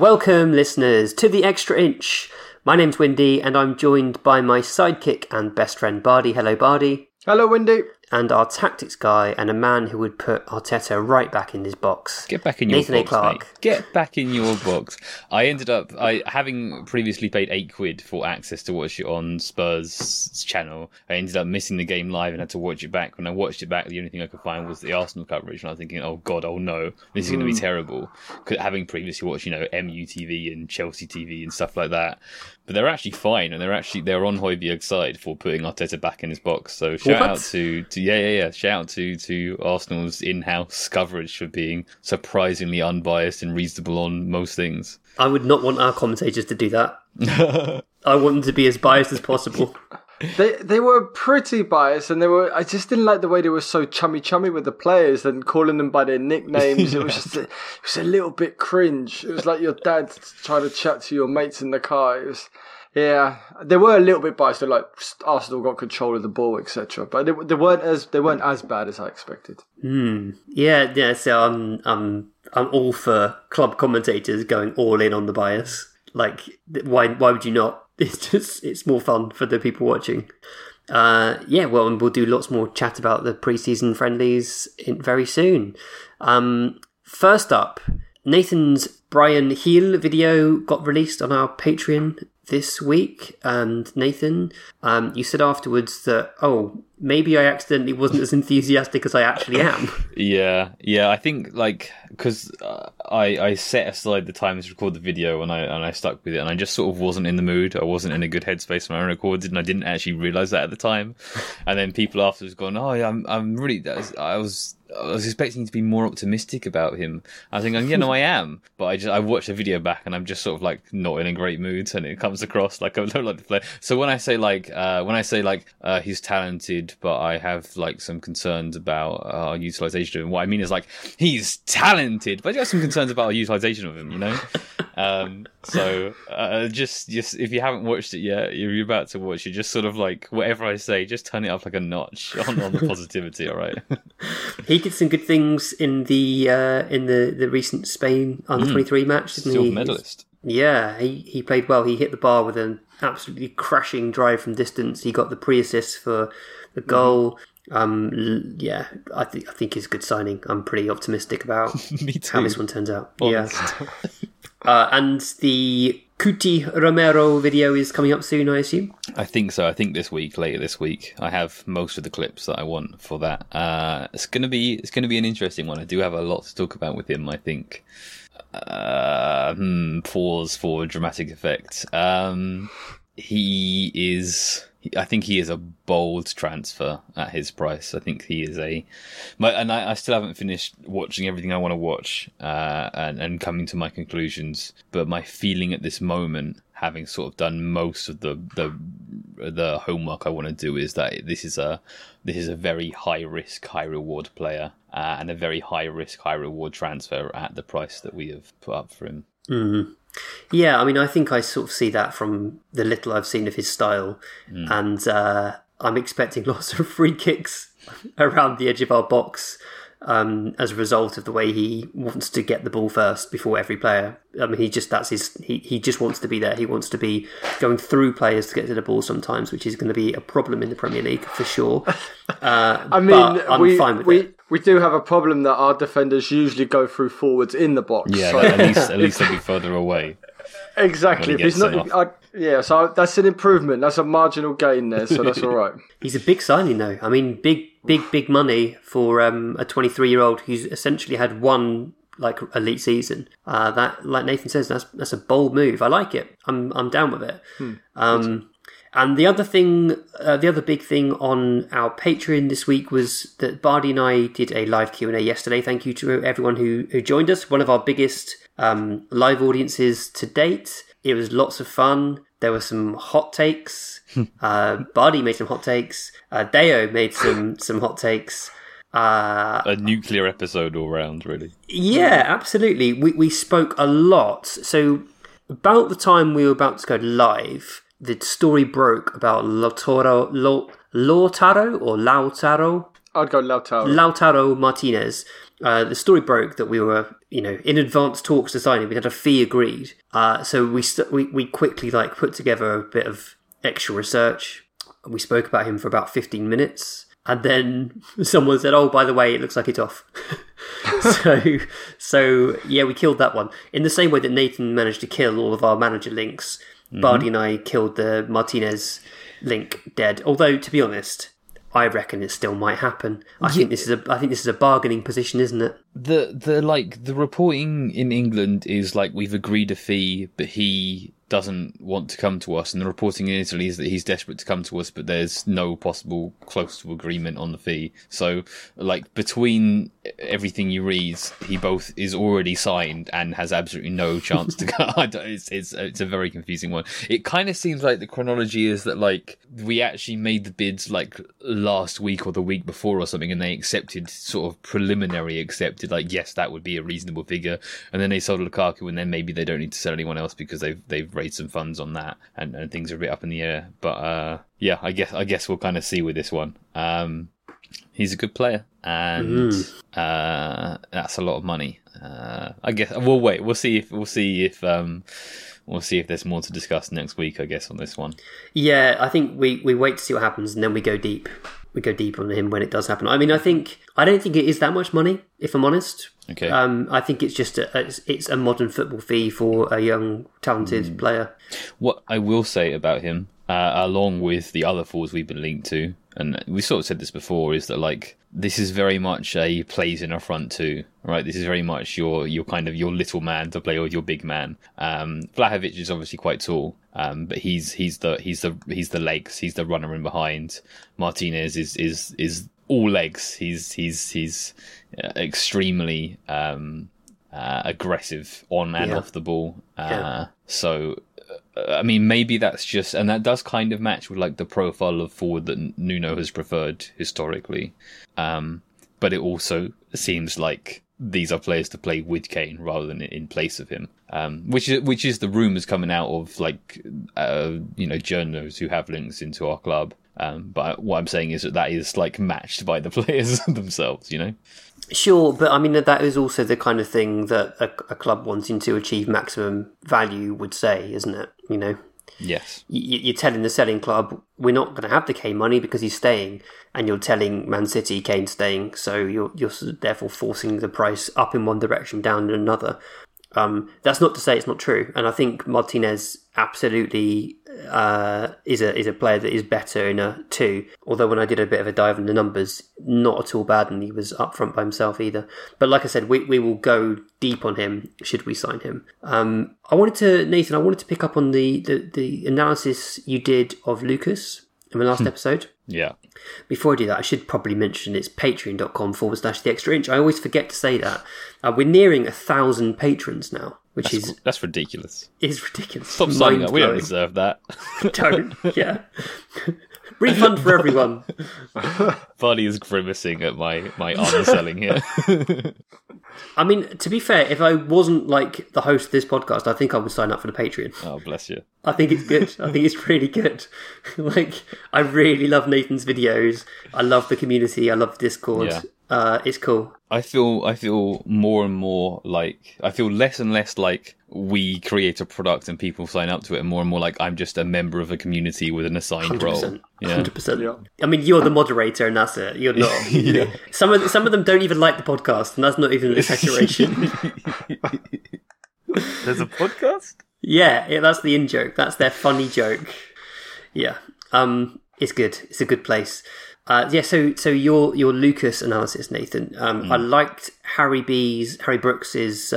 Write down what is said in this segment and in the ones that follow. Welcome, listeners, to The Extra Inch. My name's Windy, and I'm joined by my sidekick and best friend, Bardi. Hello, Bardi. Hello, Windy. And our tactics guy, and a man who would put Arteta right back in his box. Get back in your Nathan box, Clark. Mate. Get back in your box. I ended up, having previously paid £8 for access to watch it on Spurs' channel, I ended up missing the game live and had to watch it back. When I watched it back, the only thing I could find was the Arsenal coverage, and I was thinking, oh God, oh no, this is going to be terrible. Having previously watched, MU TV and Chelsea TV and stuff like that. But they're actually fine, and they're on Højbjerg's side for putting Arteta back in his box. So shout out to Arsenal's in-house coverage for being surprisingly unbiased and reasonable on most things. I would not want our commentators to do that. I want them to be as biased as possible. They were pretty biased, and I just didn't like the way they were so chummy with the players and calling them by their nicknames. It was just a little bit cringe. It was like your dad trying to chat to your mates in the car. It was, yeah, they were a little bit biased. They're like Arsenal got control of the ball, etc. But they weren't as bad as I expected. Yeah. So I'm all for club commentators going all in on the bias. Like, why would you not? It's more fun for the people watching. And we'll do lots more chat about the pre-season friendlies very soon. First up, Nathan's Brian Heel video got released on our Patreon this week. And Nathan, you said afterwards that, maybe I accidentally wasn't as enthusiastic as I actually am. Yeah. I think because I set aside the time to record the video and I stuck with it, and I just sort of wasn't in the mood. I wasn't in a good headspace when I recorded, and I didn't actually realise that at the time. And then people afterwards gone, oh yeah, I was expecting to be more optimistic about him. I was thinking, yeah, no, I am. But I watched the video back, and I'm just sort of not in a great mood, and it comes across like I don't like the player. So when I say he's talented, but I have some concerns about our utilisation of him. What I mean is he's talented, but I do have some concerns about our utilisation of him, just if you haven't watched it yet, you're about to watch it, just sort of whatever I say, just turn it up a notch on the positivity. All right. He did some good things in the recent Spain under-23 match, didn't he? Silver medalist. Yeah, he played well. He hit the bar with an absolutely crashing drive from distance. He got the pre-assist for the goal. I think it's a good signing. I'm pretty optimistic about how this one turns out. Honest. Yeah. And the Cuti Romero video is coming up soon, I assume? I think so. I think later this week. I have most of the clips that I want for that. It's going to be an interesting one. I do have a lot to talk about with him, I think. Pause for dramatic effect. I think he is a bold transfer at his price. I think he is and I still haven't finished watching everything I want to watch and coming to my conclusions. But my feeling at this moment, having sort of done most of the homework I want to do, is that this is a very high risk, high reward player and a very high risk, high reward transfer at the price that we have put up for him. Mm-hmm. Yeah, I mean, I think I sort of see that from the little I've seen of his style. And I'm expecting lots of free kicks around the edge of our box. as a result of the way he wants to get the ball first before every player. I mean, he just wants to be there. He wants to be going through players to get to the ball sometimes, which is going to be a problem in the Premier League for sure. I mean, I'm fine with it. We do have a problem that our defenders usually go through forwards in the box. Yeah, so. at least they'll be further away. Exactly. If he's not, so that's an improvement. That's a marginal gain there, so that's all right. He's a big signing, though. I mean, big money for a 23-year-old who's essentially had one elite season. That, like Nathan says, that's a bold move. I like it. I'm down with it. And the other thing, the other big thing on our Patreon this week was that Bardi and I did a live Q&A yesterday. Thank you to everyone who joined us. One of our biggest live audiences to date. It was lots of fun. There were some hot takes. Bardi made some hot takes. Deo made some hot takes. A nuclear episode all round, really. Yeah, absolutely. We spoke a lot. So about the time we were about to go live, the story broke about Lautaro. I'd go Lautaro. Lautaro Martinez. The story broke that we were, in advanced talks to sign him. We had a fee agreed. So we quickly put together a bit of extra research. We spoke about him for about 15 minutes. And then someone said, "Oh, by the way, it looks like it's off." so yeah, we killed that one. In the same way that Nathan managed to kill all of our manager links, Bardi and I killed the Martinez link dead. Although, to be honest, I reckon it still might happen. I think this is a bargaining position, isn't it? The reporting in England is we've agreed a fee, but he doesn't want to come to us, and the reporting in Italy is that he's desperate to come to us, but there's no possible close to agreement on the fee. So, between everything you read, he both is already signed and has absolutely no chance to go. It's a very confusing one. It kind of seems like the chronology is that we actually made the bids last week or the week before or something, and they accepted, sort of preliminary accepted, yes, that would be a reasonable figure, and then they sold Lukaku, and then maybe they don't need to sell anyone else because they've raised some funds on that, and things are a bit up in the air. But I guess we'll kind of see with this one. He's a good player, and that's a lot of money. I guess we'll wait. We'll see if there's more to discuss next week, I guess, on this one. Yeah, I think we wait to see what happens, and then we go deep. We go deep on him when it does happen. I mean, I don't think it is that much money, if I'm honest. Okay. I think it's just a modern football fee for a young, talented player. What I will say about him, along with the other forwards we've been linked to, and we sort of said this before, is that this is very much a plays in a front two, right? This is very much your kind of your little man to play with your big man. Vlahovic is obviously quite tall, but he's the legs, he's the runner in behind. Martinez is all legs. He's extremely aggressive on and off the ball. So. I mean, maybe that's just, and that does kind of match with the profile of forward that Nuno has preferred historically. But it also seems like these are players to play with Kane rather than in place of him, which is the rumours coming out of journalists who have links into our club. But what I'm saying is that is matched by the players themselves, Sure, but I mean, that is also the kind of thing that a club wanting to achieve maximum value would say, isn't it? Yes. You're telling the selling club, we're not going to have the Kane money because he's staying, and you're telling Man City Kane's staying, so you're therefore forcing the price up in one direction, down in another. That's not to say it's not true, and I think Martinez absolutely is a player that is better in a two. Although when I did a bit of a dive on the numbers, not at all bad, and he was up front by himself either. But like I said, we will go deep on him should we sign him. I wanted to pick up on the analysis you did of Lucas in the last episode. Yeah. Before I do that, I should probably mention it's patreon.com/theextrainch. I always forget to say that. We're nearing 1,000 patrons now, which that's ridiculous. It's ridiculous. Stop signing up. We don't deserve that. Don't. Yeah. Refund for everyone. Bardi is grimacing at my underselling here. I mean, to be fair, if I wasn't the host of this podcast, I think I would sign up for the Patreon. Oh, bless you. I think it's good. I think it's really good. I really love Nathan's videos. I love the community. I love Discord. Yeah. It's cool. I feel more and more like, I feel less and less like we create a product and people sign up to it, and more like I'm just a member of a community with an assigned 100%, role. Yeah. 100%. Yeah. I mean, you're the moderator and that's it. You're not. Yeah. Some of them don't even like the podcast, and that's not even an exaggeration. There's a podcast? Yeah, that's the in-joke. That's their funny joke. Yeah. It's good. It's a good place. So your Lucas analysis, Nathan. I liked Harry Brooks's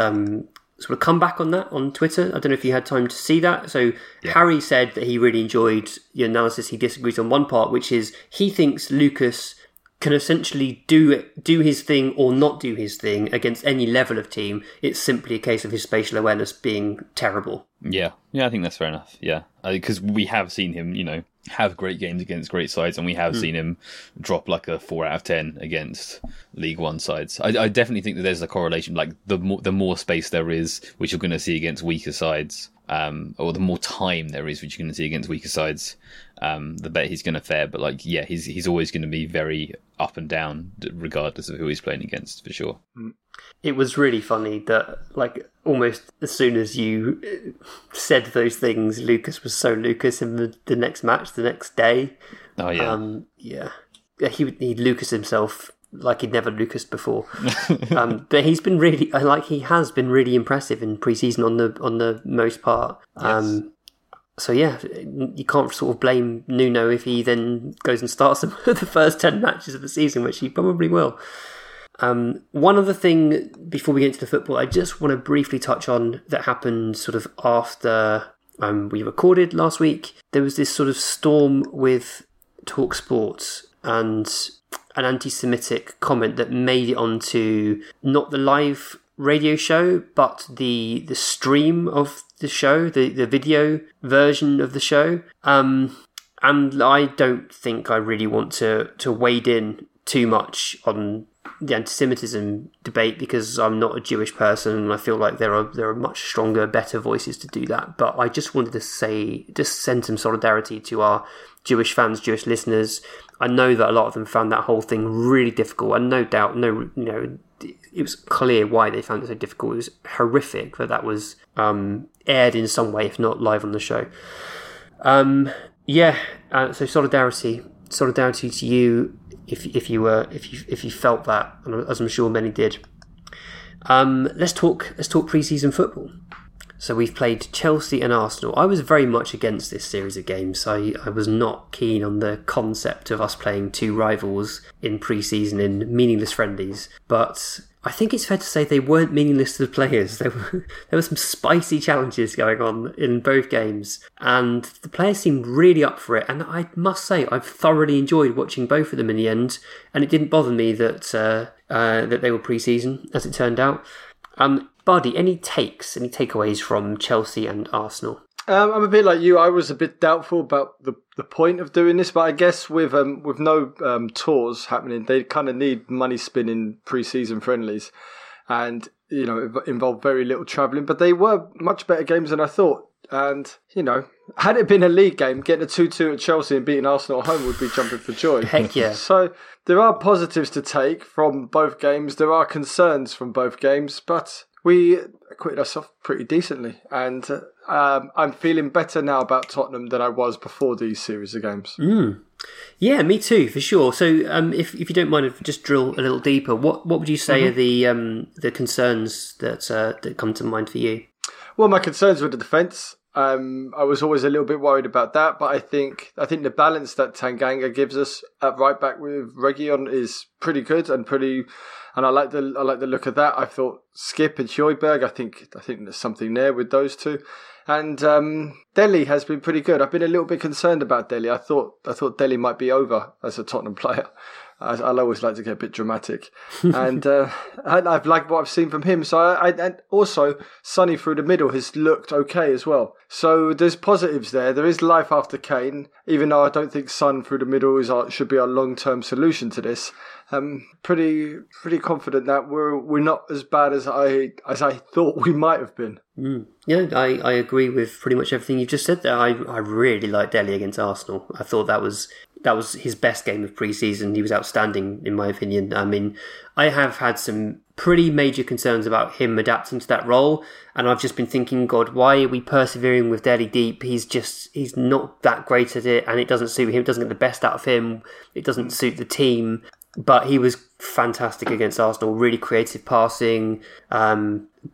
sort of comeback on that on Twitter. I don't know if you had time to see that. So yeah. Harry said that he really enjoyed the analysis. He disagrees on one part, which is he thinks Lucas can essentially do his thing or not do his thing against any level of team. It's simply a case of his spatial awareness being terrible. Yeah, I think that's fair enough. Yeah, because we have seen him, have great games against great sides, and we have seen him drop like a 4 out of 10 against League One sides. I definitely think that there's a correlation. Like the more space there is, which you're going to see against weaker sides, or the more time there is, which you're going to see against weaker sides, the better he's going to fare. But like, yeah, he's always going to be very up and down, regardless of who he's playing against, for sure. It was really funny that like almost as soon as you said those things, Lucas was so Lucas in the next match, the next day. Oh yeah, He'd Lucas himself like he'd never Lucased before. But he has been really impressive in pre-season on the most part. Yes. So yeah, you can't sort of blame Nuno if he then goes and starts the first 10 matches of the season, which he probably will. One other thing before we get into the football, I just want to briefly touch on that happened sort of after we recorded last week. There was this sort of storm with TalkSport and an anti-Semitic comment that made it onto not the live radio show, but the stream of the show, the video version of the show. And I don't think I really want to wade in too much on the anti-Semitism debate because I'm not a Jewish person and I feel like there are much stronger, better voices to do that. But I just wanted to send some solidarity to our Jewish fans, Jewish listeners. I know that a lot of them found that whole thing really difficult, and no doubt, it was clear why they found it so difficult. It was horrific that was aired in some way, if not live on the show. So solidarity to you. If you felt that, as I'm sure many did, let's talk pre-season football. So we've played Chelsea and Arsenal. I was very much against this series of games. I was not keen on the concept of us playing two rivals in pre-season in meaningless friendlies, but I think it's fair to say they weren't meaningless to the players. There were some spicy challenges going on in both games, and the players seemed really up for it. And I must say, I've thoroughly enjoyed watching both of them in the end, and it didn't bother me that that they were pre-season, as it turned out. Bardi, any takeaways from Chelsea and Arsenal? I'm a bit like you. I was a bit doubtful about the point of doing this, but I guess with no tours happening, they kind of need money spinning pre-season friendlies, and it involved very little travelling. But they were much better games than I thought, and had it been a league game, getting a 2-2 at Chelsea and beating Arsenal at home would be jumping for joy. Heck yeah! So there are positives to take from both games. There are concerns from both games, but we acquitted ourselves pretty decently, and I'm feeling better now about Tottenham than I was before these series of games. Yeah, me too, for sure. So if you don't mind, if just drill a little deeper, what would you say are the concerns that come to mind for you? Well, my concerns were the defence. I was always a little bit worried about that, but I think the balance that Tanganga gives us at right back with Reguilón is pretty good and pretty. And I like the look of that. I thought Skip and Højbjerg, I think there's something there with those two. And Dele has been pretty good. I've been a little bit concerned about Dele. I thought Dele might be over as a Tottenham player. I'll always like to get a bit dramatic. And I've liked what I've seen from him. So and also Sonny through the middle has looked okay as well. So there's positives there. There is life after Kane, even though I don't think Son through the middle should be our long-term solution to this. I'm pretty confident that we're not as bad as I thought we might have been. Yeah, I agree with pretty much everything you've just said there. I really liked Dele against Arsenal. I thought that was that was his best game of pre-season. He was outstanding, in my opinion. I mean, I have had some pretty major concerns about him adapting to that role, and I've just been thinking, God, why are we persevering with Dele deep? He's not that great at it, and it doesn't suit him. It doesn't get the best out of him. It doesn't suit the team. But he was fantastic against Arsenal. Really creative passing,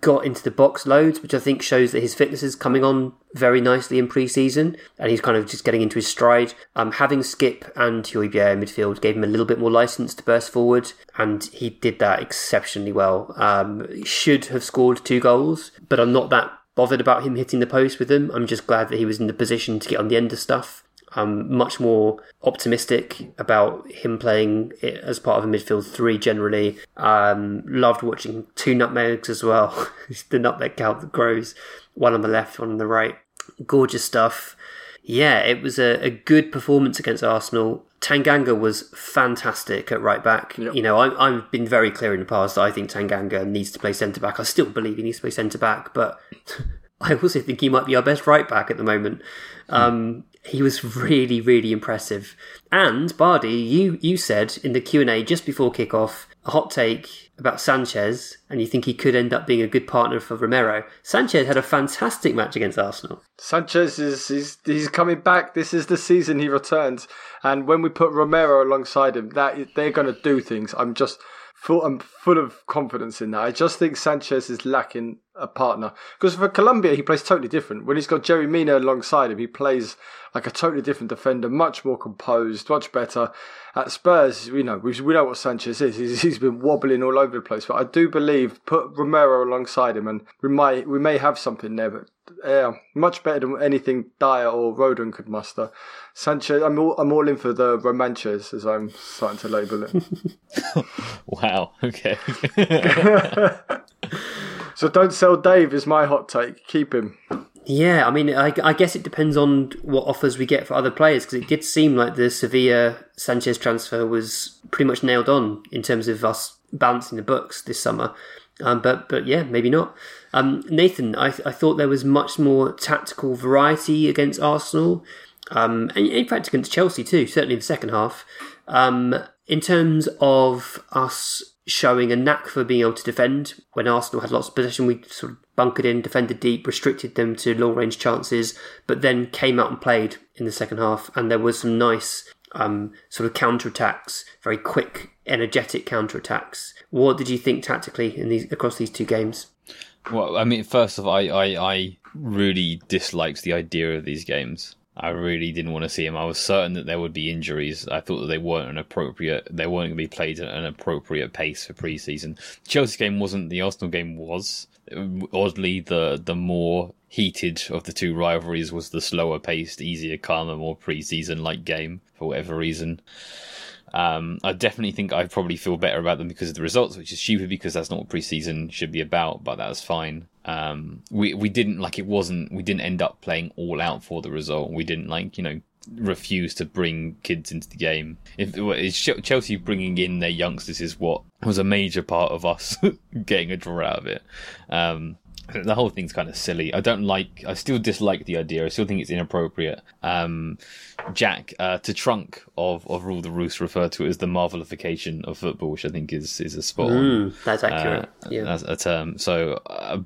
got into the box loads, which I think shows that his fitness is coming on very nicely in pre-season, and he's kind of just getting into his stride. Having Skip and Højbjerg in midfield gave him a little bit more license to burst forward, and he did that exceptionally well. Should have scored 2 goals, but I'm not that bothered about him hitting the post with them. I'm just glad that he was in the position to get on the end of stuff. I'm much more optimistic about him playing as part of a midfield 3 generally. Loved watching 2 nutmegs as well. The nutmeg count that grows. 1 on the left, 1 on the right. Gorgeous stuff. Yeah, it was a good performance against Arsenal. Tanganga was fantastic at right back. Yep. You know, I've been very clear in the past that I think Tanganga needs to play centre back. I still believe he needs to play centre back, but I also think he might be our best right back at the moment. He was really, really impressive. And Bardi, you said in the Q&A just before kickoff, a hot take about Sanchez, and you think he could end up being a good partner for Romero. Sanchez had a fantastic match against Arsenal. Sanchez he's coming back. This is the season he returns. And when we put Romero alongside him, that they're going to do things. I'm full of confidence in that. I just think Sanchez is lacking a partner. Because for Colombia, he plays totally different. When he's got Jerry Mina alongside him, he plays like a totally different defender, much more composed, much better. At Spurs, we know what Sanchez is. He's been wobbling all over the place. But I do believe put Romero alongside him and we may have something there. But yeah, much better than anything Dier or Rodon could muster. Sanchez, I'm all in for the Romanches, as I'm starting to label it. Wow, okay. So don't sell Dave is my hot take. Keep him. Yeah, I mean, I guess it depends on what offers we get for other players, because it did seem like the Sevilla-Sanchez transfer was pretty much nailed on in terms of us balancing the books this summer. But yeah, maybe not. Nathan, I thought there was much more tactical variety against Arsenal, and in fact against Chelsea too, certainly in the second half, in terms of us showing a knack for being able to defend. When Arsenal had lots of possession, we sort of bunkered in, defended deep, restricted them to long-range chances, but then came out and played in the second half, and there was some nice sort of counter-attacks, very quick, energetic counter-attacks. What did you think tactically across these 2 games? Well, I mean, first of all, I really disliked the idea of these games. I really didn't want to see him. I was certain that there would be injuries. I thought that they weren't going to be played at an appropriate pace for pre-season. The Chelsea game wasn't. The Arsenal game was. Oddly, the more heated of the 2 rivalries was the slower paced, easier, calmer, more pre-season like game for whatever reason. I definitely think I probably feel better about them because of the results, which is stupid because that's not what pre-season should be about, but that's fine. We didn't end up playing all out for the result. We didn't refuse to bring kids into the game. Chelsea bringing in their youngsters is what was a major part of us getting a draw out of it. The whole thing's kind of silly. I still dislike the idea. I still think it's inappropriate. Jack, to Trunk of Rule the Roost, referred to it as the marvelification of football, which I think is a spot on. That's accurate. Yeah. That's a term. So,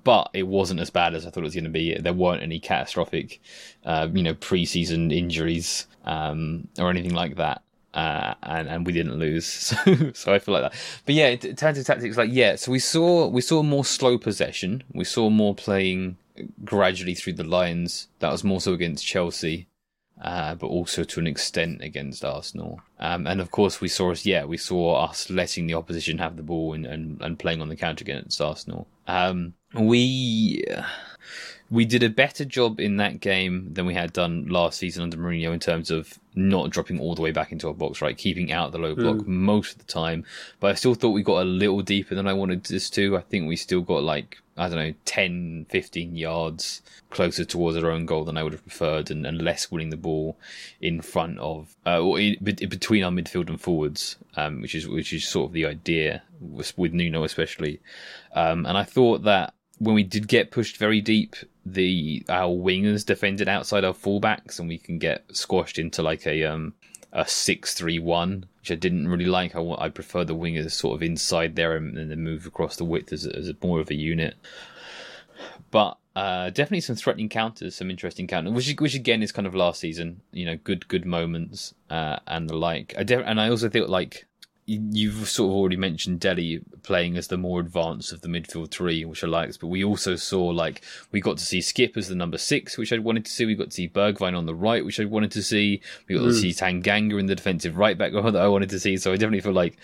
but it wasn't as bad as I thought it was going to be. There weren't any catastrophic, pre-season injuries or anything like that. And we didn't lose, so I feel like that. But yeah, in terms of tactics, so we saw more slow possession, we saw more playing gradually through the lines. That was more so against Chelsea, but also to an extent against Arsenal. And of course, we saw us letting the opposition have the ball and playing on the counter against Arsenal. We did a better job in that game than we had done last season under Mourinho in terms of not dropping all the way back into our box, right? Keeping out the low block most of the time. But I still thought we got a little deeper than I wanted us to. I think we still got 10, 15 yards closer towards our own goal than I would have preferred and less winning the ball in front of, between our midfield and forwards, which is sort of the idea with Nuno especially. And I thought that when we did get pushed very deep, our wingers defended outside our fullbacks, and we can get squashed into like a a 6-3-1, which I didn't really like. I prefer the wingers sort of inside there and then move across the width as more of a unit. But definitely some threatening counters, some interesting counters, which again is kind of last season, you know, good moments and the like. And I also think, like, you've sort of already mentioned Dele playing as the more advanced of the midfield three, which I liked, but we also saw, like, we got to see Skip as the number 6, which I wanted to see. We got to see Bergwijn on the right, which I wanted to see. We got to see Tanganga in the defensive right back that I wanted to see. So I definitely feel like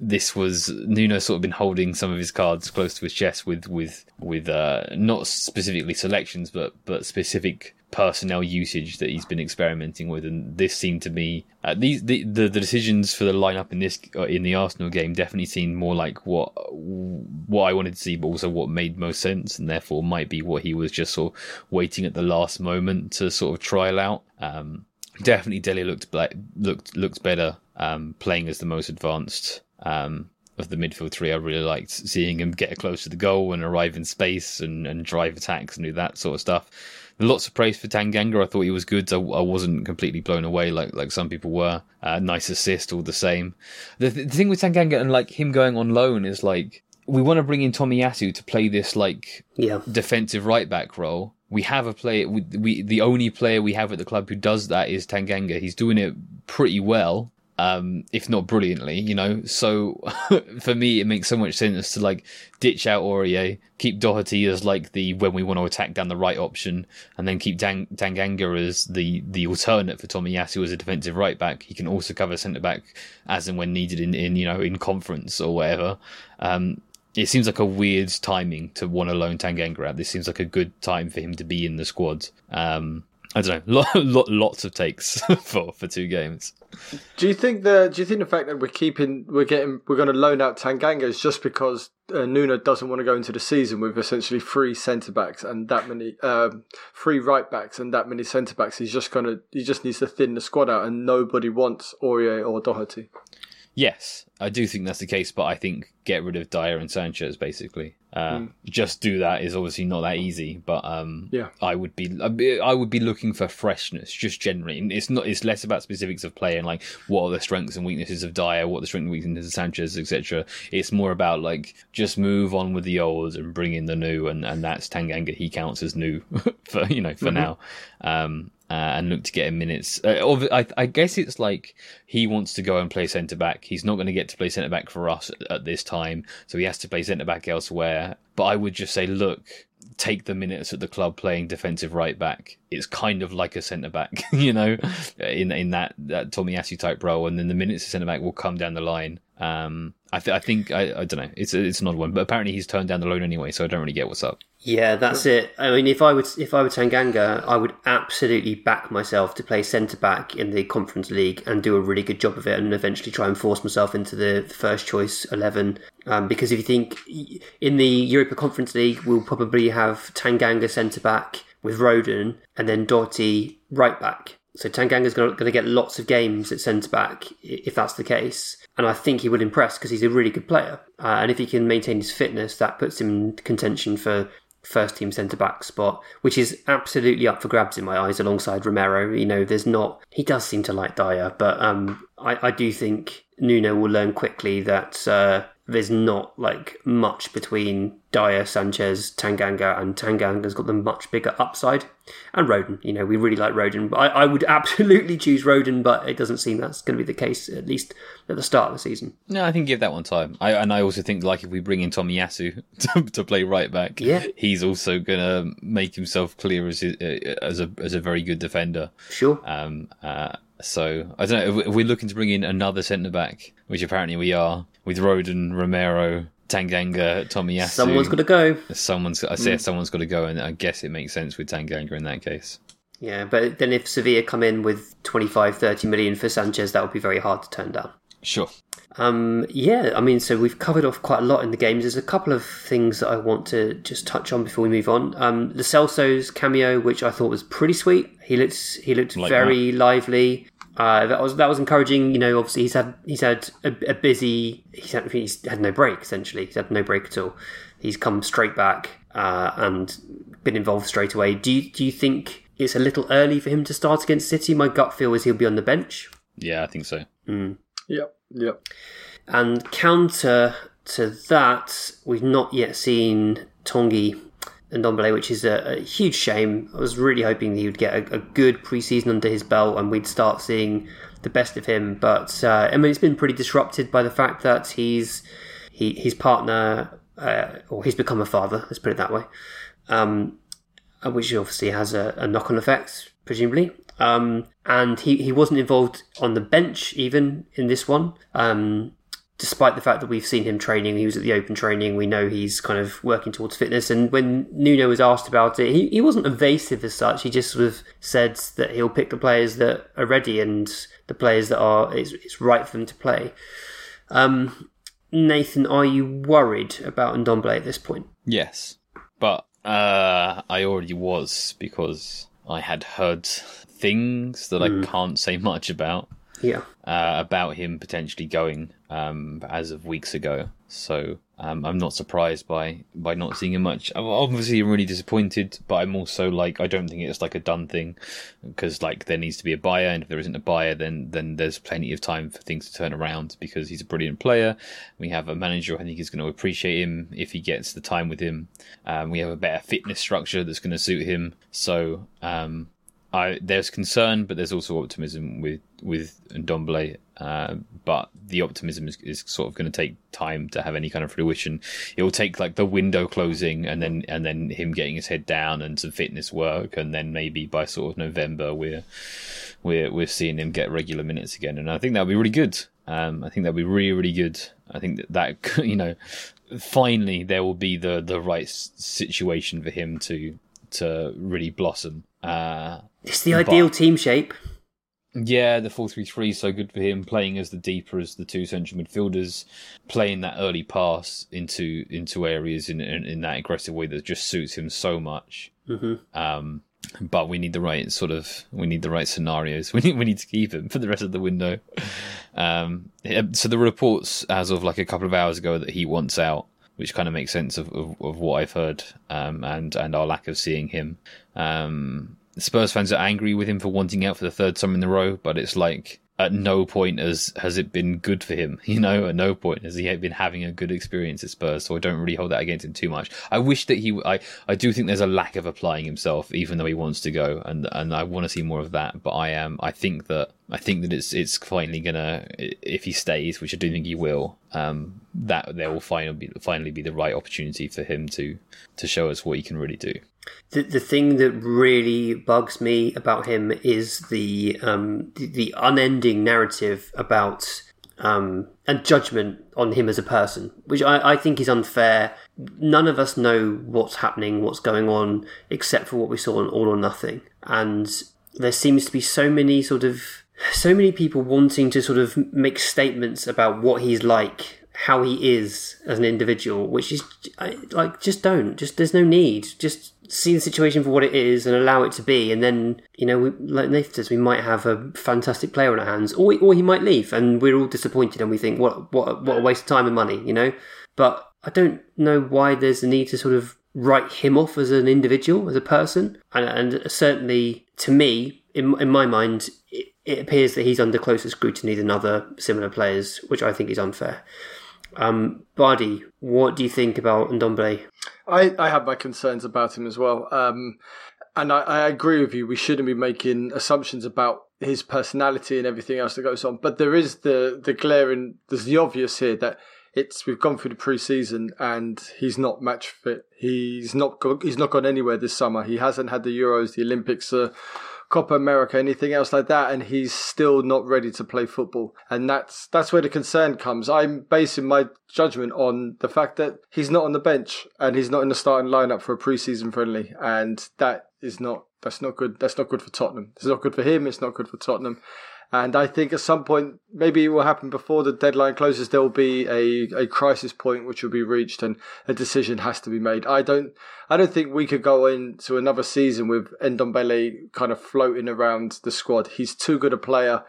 this was Nuno sort of been holding some of his cards close to his chest with not specifically selections, but specific personnel usage that he's been experimenting with, and this seemed to me the decisions for the lineup in the Arsenal game definitely seemed more like what I wanted to see, but also what made most sense, and therefore might be what he was just sort of waiting at the last moment to sort of trial out. Definitely Dele looks better playing as the most advanced of the midfield three. I really liked seeing him get close to the goal and arrive in space and drive attacks and do that sort of stuff. Lots of praise for Tanganga. I thought he was good. I wasn't completely blown away like some people were. Nice assist all the same. The thing with Tanganga and like him going on loan is like, we want to bring in Tomiyasu to play this defensive right back role. We have a player. The only player we have at the club who does that is Tanganga. He's doing it pretty well. If not brilliantly, you know. So for me, it makes so much sense to like ditch out Aurier, keep Doherty as like the when we want to attack down the right option, and then keep Tanganga as the alternate for Tomiyasu as a defensive right back. He can also cover centre back as and when needed in conference or whatever. It seems like a weird timing to want to loan Tanganga out. This seems like a good time for him to be in the squad. I don't know. Lots of takes for two games. Do you think the fact that we're going to loan out Tanganga is just because Nuno doesn't want to go into the season with essentially three centre backs and that many three right backs and that many centre backs? He just needs to thin the squad out, and nobody wants Aurier or Doherty. Yes, I do think that's the case, but I think get rid of Dier and Sanchez, basically. Just do that is obviously not that easy, but I would be looking for freshness, just generally. And it's less about specifics of play and like what are the strengths and weaknesses of Dier, what are the strengths and weaknesses of Sanchez, etc. It's more about like just move on with the old and bring in the new, and that's Tanganga. He counts as new for now. And look to get in minutes. I guess it's like he wants to go and play centre-back. He's not going to get to play centre-back for us at this time, so he has to play centre-back elsewhere. But I would just say, look, take the minutes at the club playing defensive right-back. It's kind of like a centre-back, you know, in that Tomiyasu-type role. And then the minutes of centre-back will come down the line. I think I don't know. It's an odd one, but apparently he's turned down the loan anyway, so I don't really get what's up. Yeah, that's it. I mean, if I were Tanganga, I would absolutely back myself to play centre back in the Conference League and do a really good job of it, and eventually try and force myself into the first choice 11. Because if you think in the Europa Conference League, we'll probably have Tanganga centre back with Rodon, and then Doherty right back. So Tanganga's going to get lots of games at centre back if that's the case. And I think he would impress because he's a really good player. And if he can maintain his fitness, that puts him in contention for first-team centre-back spot, which is absolutely up for grabs in my eyes alongside Romero. You know, he does seem to like Dier, but I do think Nuno will learn quickly that there's not like much between Dier, Sanchez, Tanganga, and Tanganga's got the much bigger upside. And Rodon, you know, we really like Rodon. I would absolutely choose Rodon, but it doesn't seem that's going to be the case, at least at the start of the season. No, I think give that one time. I also think, like, if we bring in Tomiyasu to play right back, yeah, he's also going to make himself clear as a very good defender. Sure. So, I don't know, if we're looking to bring in another centre-back, which apparently we are, with Rodon, Romero, Tanganga, Tomiyasu. Someone's got to go. Someone's got to go, and I guess it makes sense with Tanganga in that case. Yeah, but then if Sevilla come in with 25, 30 million for Sanchez, that would be very hard to turn down. Sure. Yeah, I mean, so we've covered off quite a lot in the games. There's a couple of things that I want to just touch on before we move on. Lo Celso's cameo, which I thought was pretty sweet. He looked like very lively. That was encouraging. You know, obviously he's had no break essentially. He's had no break at all. He's come straight back and been involved straight away. Do you think it's a little early for him to start against City. My gut feel is he'll be on the bench. Yeah, I think so. Mm. Yep. And counter to that, we've not yet seen Tongi and Ndombele, which is a huge shame. I was really hoping that he would get a good pre-season under his belt and we'd start seeing the best of him. But, I mean, it's been pretty disrupted by the fact that his partner, or he's become a father, let's put it that way, which obviously has a knock-on effect, presumably. And he wasn't involved on the bench even in this one, despite the fact that we've seen him training. He was at the open training. We know he's kind of working towards fitness. And when Nuno was asked about it, he wasn't evasive as such. He just sort of said that he'll pick the players that are ready and the players that are it's right for them to play. Nathan, are you worried about Ndombele at this point? Yes, but I already was, because I had heard things that I can't say much about. Yeah, about him potentially going as of weeks ago. So I'm not surprised by not seeing him much. Obviously, I'm really disappointed, but I'm also like, I don't think it's like a done thing, because like there needs to be a buyer, and if there isn't a buyer, then there's plenty of time for things to turn around, because he's a brilliant player. We have a manager I think is going to appreciate him if he gets the time with him. We have a better fitness structure that's going to suit him. So there's concern, but there's also optimism with Ndombele, but the optimism is sort of going to take time to have any kind of fruition. It will take like the window closing and then him getting his head down and some fitness work, and then maybe by sort of November we're seeing him get regular minutes again, and I think that'll be really good. I think that'll be really, really good. I think that you know, finally there will be the right situation for him to really blossom. It's the ideal team shape. Yeah, the 4-3-3 is so good for him, playing as the deeper as the two central midfielders, playing that early pass into areas in that aggressive way that just suits him so much. Mm-hmm. But we need the right scenarios. We need to keep him for the rest of the window. So the reports as of like a couple of hours ago that he wants out, which kind of makes sense of what I've heard, and our lack of seeing him. Spurs fans are angry with him for wanting out for the third time in the row, but it's like at no point has it been good for him. You know, at no point has he been having a good experience at Spurs, so I don't really hold that against him too much. I wish that I do think there's a lack of applying himself, even though he wants to go, and I want to see more of that. But I think that it's finally gonna, if he stays, which I do think he will, that there will finally be the right opportunity for him to show us what he can really do. The thing that really bugs me about him is the unending narrative about and judgment on him as a person, which I think is unfair. None of us know what's happening, what's going on, except for what we saw on All or Nothing. And there seems to be so many people wanting to sort of make statements about what he's like, how he is as an individual, which is like, just there's no need. Just see the situation for what it is and allow it to be, and then, you know, like Nathan says, we might have a fantastic player on our hands, or he might leave and we're all disappointed and we think what a waste of time and money, you know. But I don't know why there's a need to sort of write him off as an individual, as a person, and certainly to me, in my mind, it appears that he's under closer scrutiny than other similar players, which I think is unfair. Bardi, what do you think about Ndombele? I have my concerns about him as well. And I agree with you. We shouldn't be making assumptions about his personality and everything else that goes on. But there is there's the obvious here that we've gone through the pre-season and he's not match fit. He's not gone anywhere this summer. He hasn't had the Euros, the Olympics, Copa America, anything else like that, and he's still not ready to play football. And that's where the concern comes. I'm basing my judgment on the fact that he's not on the bench and he's not in the starting lineup for a pre-season friendly, and that's not good. That's not good for Tottenham. It's not good for him. It's not good for Tottenham. And I think at some point, maybe it will happen before the deadline closes, there will be a crisis point which will be reached and a decision has to be made. I don't think we could go into another season with Ndombele kind of floating around the squad. He's too good a player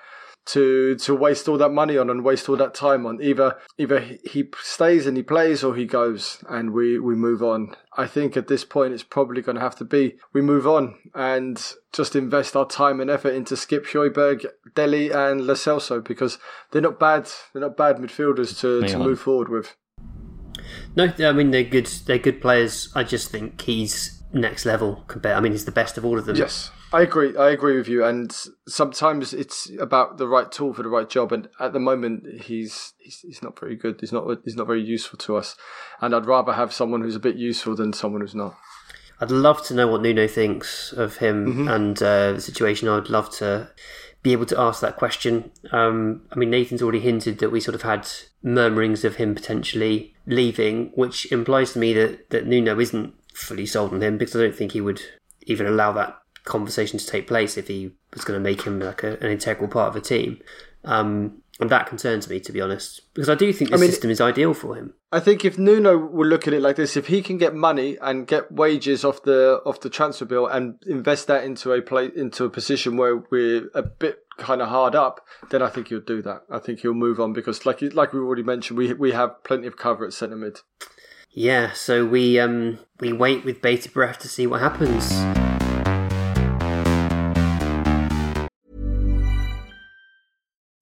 to waste all that money on and waste all that time on. Either he stays and he plays, or he goes and we move on. I think at this point it's probably going to have to be we move on and just invest our time and effort into Skip, Højbjerg, Dele and Lo Celso, because they're not bad. They're not bad midfielders to move forward with. No, I mean they're good. They're good players. I just think he's next level compared. I mean, he's the best of all of them. Yes. I agree with you, and sometimes it's about the right tool for the right job. And at the moment, he's not very good. He's not very useful to us. And I'd rather have someone who's a bit useful than someone who's not. I'd love to know what Nuno thinks of him and the situation. I'd love to be able to ask that question. I mean, Nathan's already hinted that we sort of had murmurings of him potentially leaving, which implies to me that Nuno isn't fully sold on him, because I don't think he would even allow that conversation to take place if he was going to make him like an integral part of a team, and that concerns me, to be honest, because I do think the system is ideal for him. I think if Nuno will look at it like this, if he can get money and get wages off the transfer bill and invest that into a position where we're a bit kind of hard up, then I think he'll do that. I think he'll move on, because like we already mentioned, we have plenty of cover at centre mid. Yeah, so we wait with bated breath to see what happens.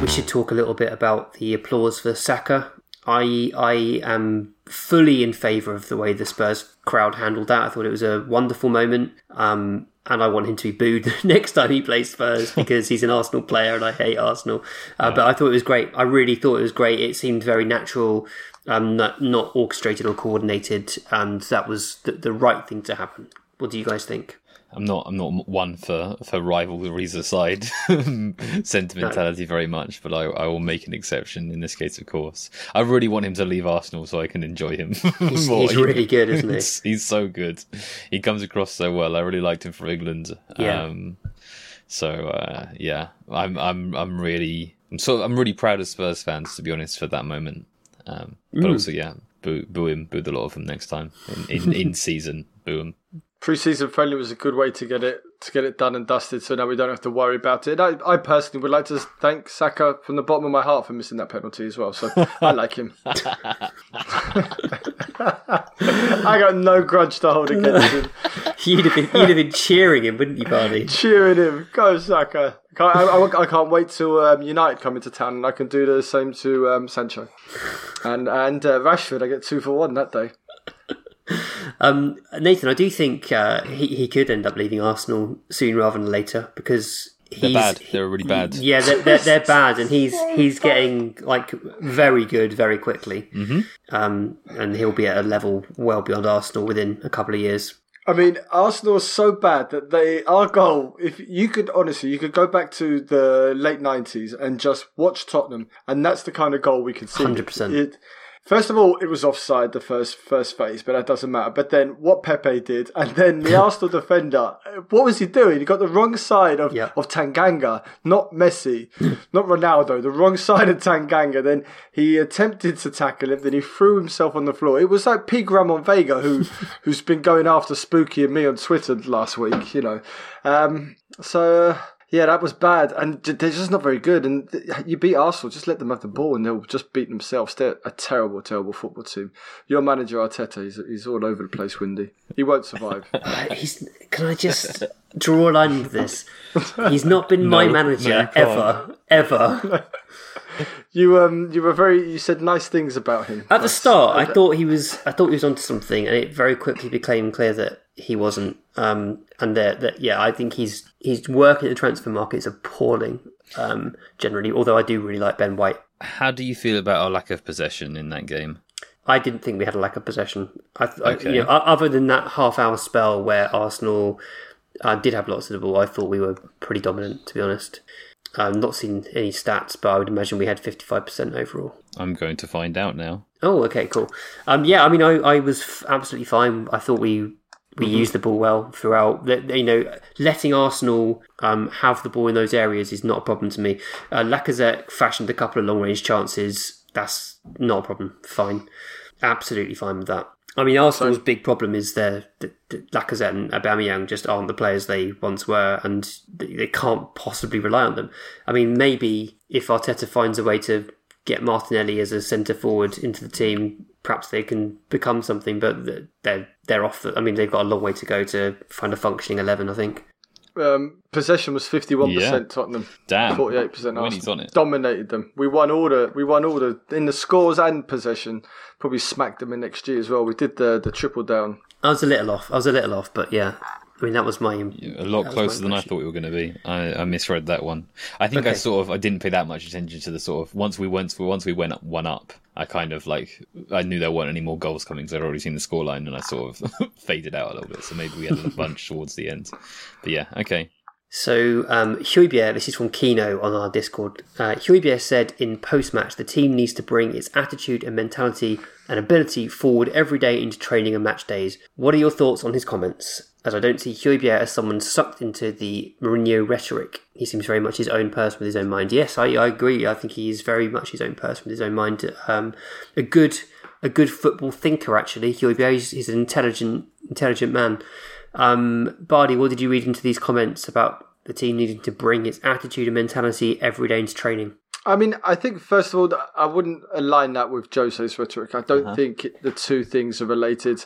We should talk a little bit about the applause for Saka. I am fully in favour of the way the Spurs crowd handled that. I thought it was a wonderful moment, and I want him to be booed next time he plays Spurs, because he's an Arsenal player and I hate Arsenal. But I thought it was great. I really thought it was great. It seemed very natural, not orchestrated or coordinated, and that was the right thing to happen. What do you guys think? I'm not one for rivalries aside sentimentality very much, but I will make an exception in this case, of course. I really want him to leave Arsenal so I can enjoy him. He's really good, isn't he? He's so good. He comes across so well. I really liked him for England. Yeah. I'm really proud of Spurs fans, to be honest, for that moment. But also, yeah, boo him, boo the lot of him next time in season. Boo him. Pre-season friendly was a good way to get it done and dusted, so now we don't have to worry about it. And I personally would like to thank Saka from the bottom of my heart for missing that penalty as well, so I like him. I got no grudge to hold against him. You'd have been cheering him, wouldn't you, Barney? Cheering him. Go, Saka. I can't wait till United come into town, and I can do the same to Sancho. And Rashford, I get 2 for 1 that day. Nathan, I do think he could end up leaving Arsenal soon rather than later, because they're bad. They're really bad. Yeah, they're bad, and he's getting like very good very quickly, and he'll be at a level well beyond Arsenal within a couple of years. I mean, Arsenal is so bad that our goal, if you could go back to the late 90s and just watch Tottenham, and that's the kind of goal we could see. 100%. First of all, it was offside, the first phase, but that doesn't matter. But then what Pepe did, and then the Arsenal defender, what was he doing? He got the wrong side of Tanganga, not Messi, not Ronaldo, the wrong side of Tanganga. Then he attempted to tackle him, then he threw himself on the floor. It was like Pig Ramon Vega, who's been going after Spooky and me on Twitter last week, you know. So... Yeah, that was bad. And they're just not very good. And you beat Arsenal, just let them have the ball and they'll just beat themselves. They're a terrible, terrible football team. Your manager, Arteta, he's all over the place, Windy. He won't survive. Can I just draw a line with this? He's not been my manager ever. You were you said nice things about him. At the start, I thought he was onto something, and it very quickly became clear that he wasn't. And that yeah, I think his work at the transfer market is appalling. Generally, although I do really like Ben White. How do you feel about our lack of possession in that game? I didn't think we had a lack of possession. Okay. Other than that half-hour spell where Arsenal did have lots of the ball, I thought we were pretty dominant, to be honest. I've not seen any stats, but I would imagine we had 55% overall. I'm going to find out now. Oh, okay, cool. Yeah, I mean, I was absolutely fine. I thought we used the ball well throughout. You know, letting Arsenal have the ball in those areas is not a problem to me. Lacazette fashioned a couple of long-range chances. That's not a problem. Fine. Absolutely fine with that. I mean, Arsenal's big problem is the Lacazette and Aubameyang just aren't the players they once were, and they can't possibly rely on them. I mean, maybe if Arteta finds a way to get Martinelli as a centre-forward into the team, perhaps they can become something, but they're off. I mean, they've got a long way to go to find a functioning 11, I think. Possession was 51%. Tottenham. Damn, 48%. Arsenal on it. Dominated them. We won all the in the scores and possession. Probably smacked them in next year as well. We did the triple down. I was a little off, but yeah. I mean, that was my a lot closer than I thought we were going to be. I misread that one. I think I didn't pay that much attention to the sort of once we went up, one up. I kind of I knew there weren't any more goals coming because I'd already seen the scoreline, and I sort of faded out a little bit. So maybe we had a bunch towards the end. But yeah, okay. So Højbjerg, this is from Kino on our Discord. Højbjerg said in post-match, the team needs to bring its attitude and mentality and ability forward every day into training and match days. What are your thoughts on his comments? As I don't see Højbjerg as someone sucked into the Mourinho rhetoric. He seems very much his own person with his own mind. Yes, I agree. I think he is very much his own person with his own mind. A good football thinker, actually. Højbjerg is an intelligent man. Bardi, what did you read into these comments about the team needing to bring its attitude and mentality every day into training? I mean, I think, first of all, I wouldn't align that with Jose's rhetoric. I don't think the two things are related.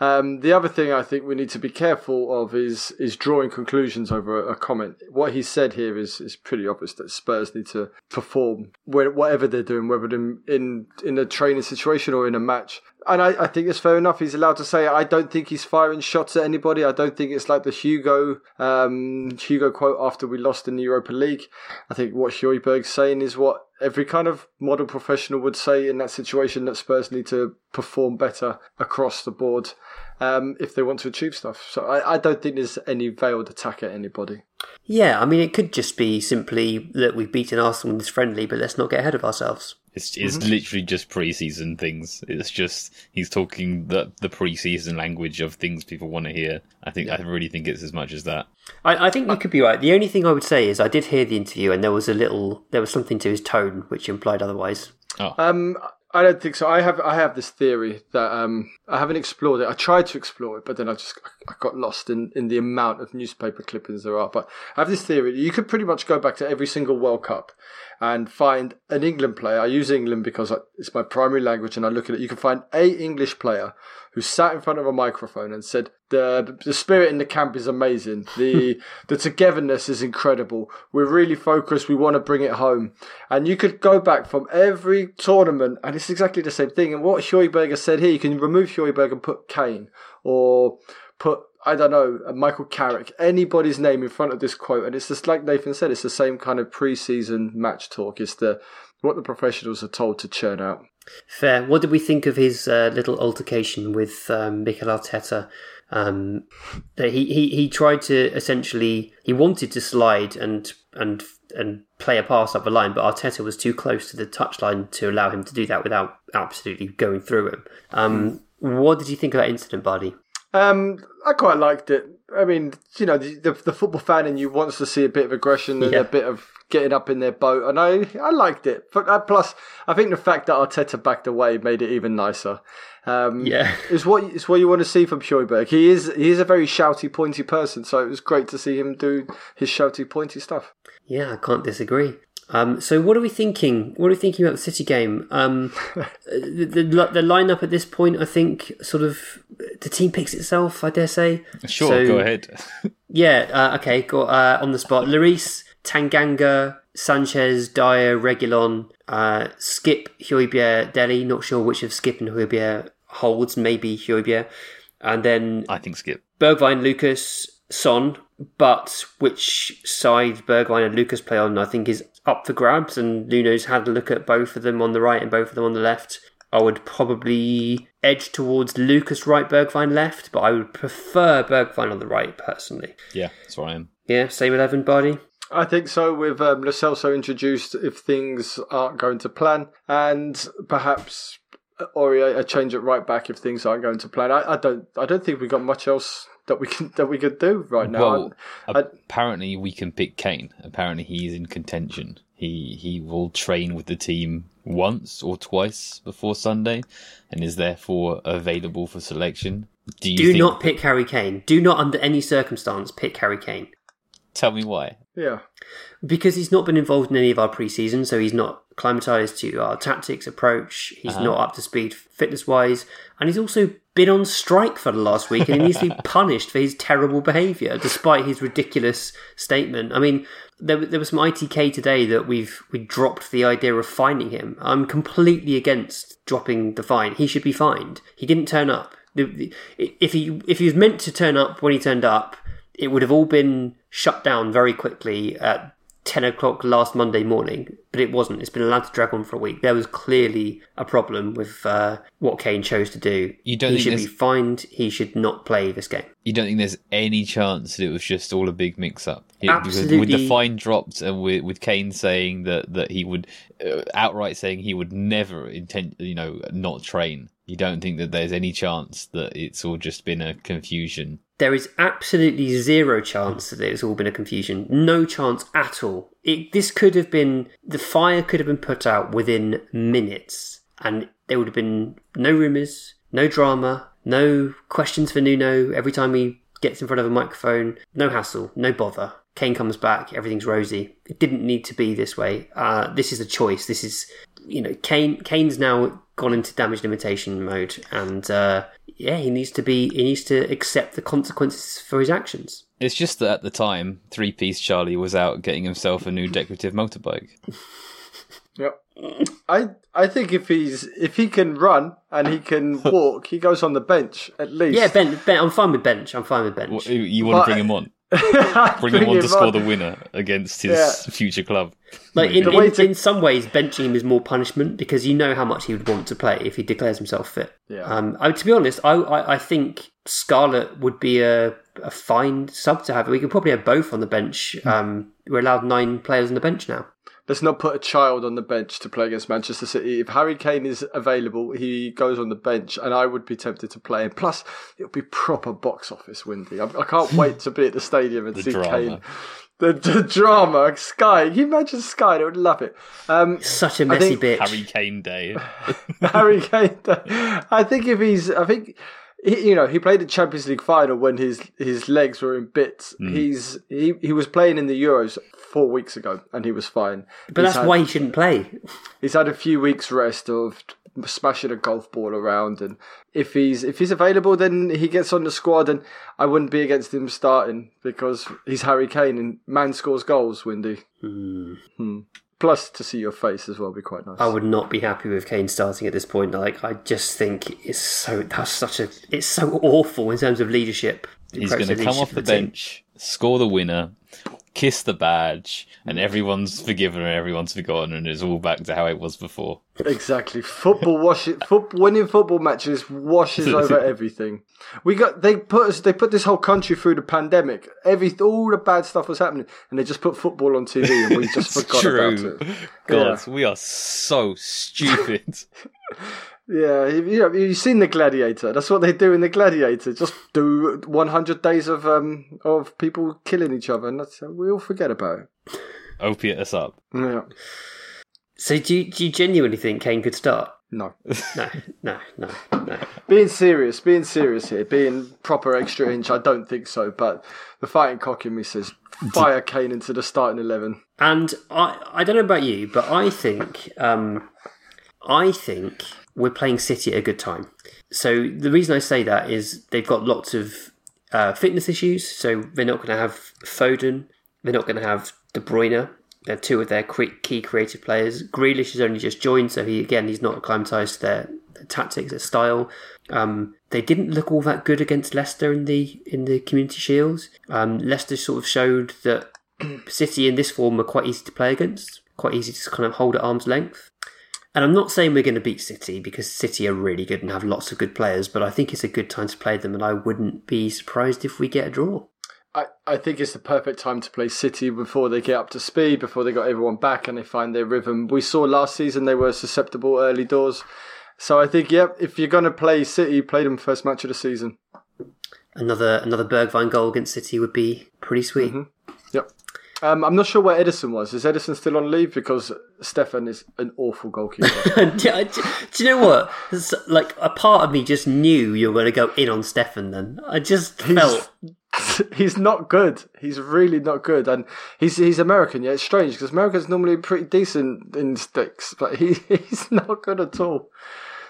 The other thing I think we need to be careful of is drawing conclusions over a comment. What he said here is pretty obvious that Spurs need to perform whatever they're doing, whether in a training situation or in a match. And I think it's fair enough. He's allowed to say, I don't think he's firing shots at anybody. I don't think it's like the Hugo quote after we lost in the Europa League. I think what Højbjerg's saying is what every kind of modern professional would say in that situation, that Spurs need to perform better across the board if they want to achieve stuff. So I don't think there's any veiled attack at anybody. Yeah, I mean, it could just be simply that we've beaten Arsenal in this friendly, but let's not get ahead of ourselves. It's literally just pre-season things. It's just he's talking the pre-season language of things people want to hear. I really think it's as much as that. I think you could be right. The only thing I would say is I did hear the interview and there was something to his tone which implied otherwise. Oh. I don't think so. I have this theory that I haven't explored it. I tried to explore it, but then I got lost in the amount of newspaper clippings there are. But I have this theory. You could pretty much go back to every single World Cup and find an England player. I use England because it's my primary language and I look at it. You can find a English player who sat in front of a microphone and said, the spirit in the camp is amazing. The togetherness is incredible. We're really focused. We want to bring it home. And you could go back from every tournament and it's exactly the same thing. And what Højbjerg has said here, you can remove Højbjerg and put Kane or put, I don't know, Michael Carrick, anybody's name in front of this quote. And it's just like Nathan said, it's the same kind of pre-season match talk. It's what the professionals are told to churn out. Fair. What did we think of his little altercation with Mikel Arteta? He tried to essentially, he wanted to slide and play a pass up the line, but Arteta was too close to the touchline to allow him to do that without absolutely going through him. What did you think of that incident, Buddy? I quite liked it. I mean, you know, the football fan in you wants to see a bit of aggression and a bit of getting up in their boat, and I liked it. Plus, I think the fact that Arteta backed away made it even nicer. It's what you want to see from Højbjerg. He is a very shouty, pointy person, so it was great to see him do his shouty, pointy stuff. Yeah, I can't disagree. So what are we thinking? What are we thinking about the City game? The lineup at this point, I think, sort of the team picks itself, I dare say. Sure, so, go ahead. Okay, got on the spot. Lloris, Tanganga, Sanchez, Dier, Reguilón, Skip, Højbjerg, Dele. Not sure which of Skip and Højbjerg holds. Maybe Højbjerg, and then I think Skip, Bergwijn, Lucas, Son. But which side Bergwijn and Lucas play on, I think, is up for grabs, and Nuno's had a look at both of them on the right and both of them on the left. I would probably edge towards Lucas right, Bergwijn left, but I would prefer Bergwijn on the right, personally. Yeah, that's where I am. Yeah, same 11, Vardy? I think so, with Lo Celso introduced if things aren't going to plan, and perhaps a change at right back if things aren't going to plan. I don't think we've got much else that we could do right now. Well, apparently we can pick Kane. Apparently he's in contention. He will train with the team once or twice before Sunday and is therefore available for selection. Do not pick Harry Kane. Do not, under any circumstance, pick Harry Kane. Tell me why. Yeah. Because he's not been involved in any of our pre-season, so he's not acclimatised to our tactics approach. He's not up to speed fitness-wise. And he's also been on strike for the last week, and he needs to be punished for his terrible behaviour, despite his ridiculous statement. I mean, there was some ITK today that we dropped the idea of fining him. I'm completely against dropping the fine. He should be fined. He didn't turn up. If he was meant to turn up when he turned up, it would have all been shut down very quickly at 10 o'clock last Monday morning, but it wasn't. It's been allowed to drag on for a week. There was clearly a problem with what Kane chose to do. He should be fined. He should not play this game. You don't think there's any chance that it was just all a big mix-up? Absolutely. With the fine dropped and with Kane saying that he would, outright saying he would never intend, not train, you don't think that there's any chance that it's all just been a confusion? There is absolutely zero chance that it's all been a confusion. No chance at all. The fire could have been put out within minutes, and there would have been no rumours, no drama, no questions for Nuno every time he gets in front of a microphone. No hassle, no bother. Kane comes back, everything's rosy. It didn't need to be this way. This is a choice. This is, Kane's now gone into damage limitation mode, and he needs to accept the consequences for his actions. It's just that at the time, three-piece Charlie was out getting himself a new decorative motorbike. Yep. I think if he can run and he can walk, he goes on the bench at least. Yeah, Ben, I'm fine with bench. Well, you want to bring him on? bring him on to score the winner against his future club. Like in some ways, benching him is more punishment because you know how much he would want to play if he declares himself fit. Yeah. To be honest, I think Scarlett would be a fine sub to have. We could probably have both on the bench. We're allowed 9 players on the bench now. Let's not put a child on the bench to play against Manchester City. If Harry Kane is available, he goes on the bench, and I would be tempted to play him. Plus, it'll be proper box office, Windy. I can't wait to be at the stadium and see drama. Kane. The drama. Sky. Can you imagine Sky? I would love it. Such a messy bitch. Harry Kane Day. Harry Kane Day. He played the Champions League final when his legs were in bits. Mm. He was playing in the Euros 4 weeks ago and he was fine. But that's why he shouldn't play. He's had a few weeks rest of smashing a golf ball around, and if he's available, then he gets on the squad. And I wouldn't be against him starting because he's Harry Kane and man scores goals. Windy. Mm. Hmm. Plus, to see your face as well would be quite nice. I would not be happy with Kane starting at this point. Like, I just think it's so awful in terms of leadership. He's going to come off the bench, score the winner, kiss the badge, and everyone's forgiven and everyone's forgotten, and it's all back to how it was before. Exactly. Winning football matches washes over everything. They put this whole country through the pandemic. All the bad stuff was happening, and they just put football on TV, and we just forgot about it. God, yeah. We are so stupid. Yeah, you've seen The Gladiator. That's what they do in The Gladiator. Just do 100 days of people killing each other, and we all forget about it. opiate us up. Yeah. So do you genuinely think Kane could start? No. No. Being serious here, being proper extra inch, I don't think so. But the fighting cock in me says fire Kane into the starting 11. And I don't know about you, but I think we're playing City at a good time. So the reason I say that is they've got lots of fitness issues. So they're not going to have Foden. They're not going to have De Bruyne. They're two of their key creative players. Grealish has only just joined, so he's not acclimatised to their tactics, their style. They didn't look all that good against Leicester in the Community Shields. Leicester sort of showed that City in this form are quite easy to play against, quite easy to kind of hold at arm's length. And I'm not saying we're going to beat City, because City are really good and have lots of good players, but I think it's a good time to play them, and I wouldn't be surprised if we get a draw. I think it's the perfect time to play City before they get up to speed, before they got everyone back and they find their rhythm. We saw last season they were susceptible early doors. So I think, if you're going to play City, play them first match of the season. Another Bergwijn goal against City would be pretty sweet. Mm-hmm. Yep. I'm not sure where Edison was. Is Edison still on leave? Because Stefan is an awful goalkeeper. Do you know what? It's like a part of me just knew you were going to go in on Stefan then. I just felt... He's not good. He's really not good. And he's American, yeah? It's strange, because Americans normally pretty decent in sticks, but he's not good at all.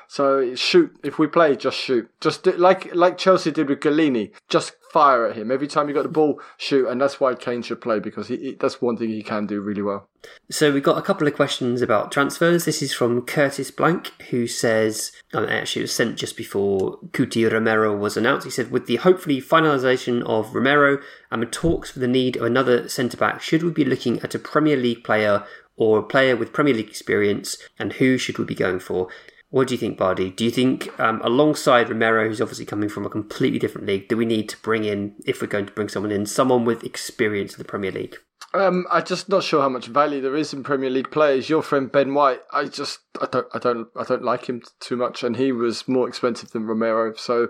So shoot. If we play, just shoot. Just do, like Chelsea did with Galini, just fire at him. Every time you got the ball, shoot. And that's why Kane should play, because that's one thing he can do really well. So we've got a couple of questions about transfers. This is from Curtis Blank, who says, actually it was sent just before Cuti Romero was announced. He said, with the hopefully finalisation of Romero and the talks for the need of another centre-back, should we be looking at a Premier League player or a player with Premier League experience, and who should we be going for? What do you think, Bardi? Do you think, alongside Romero, who's obviously coming from a completely different league, do we need to bring in, if we're going to bring someone in, someone with experience in the Premier League? I'm just not sure how much value there is in Premier League players. Your friend Ben White, I don't like him too much, and he was more expensive than Romero. So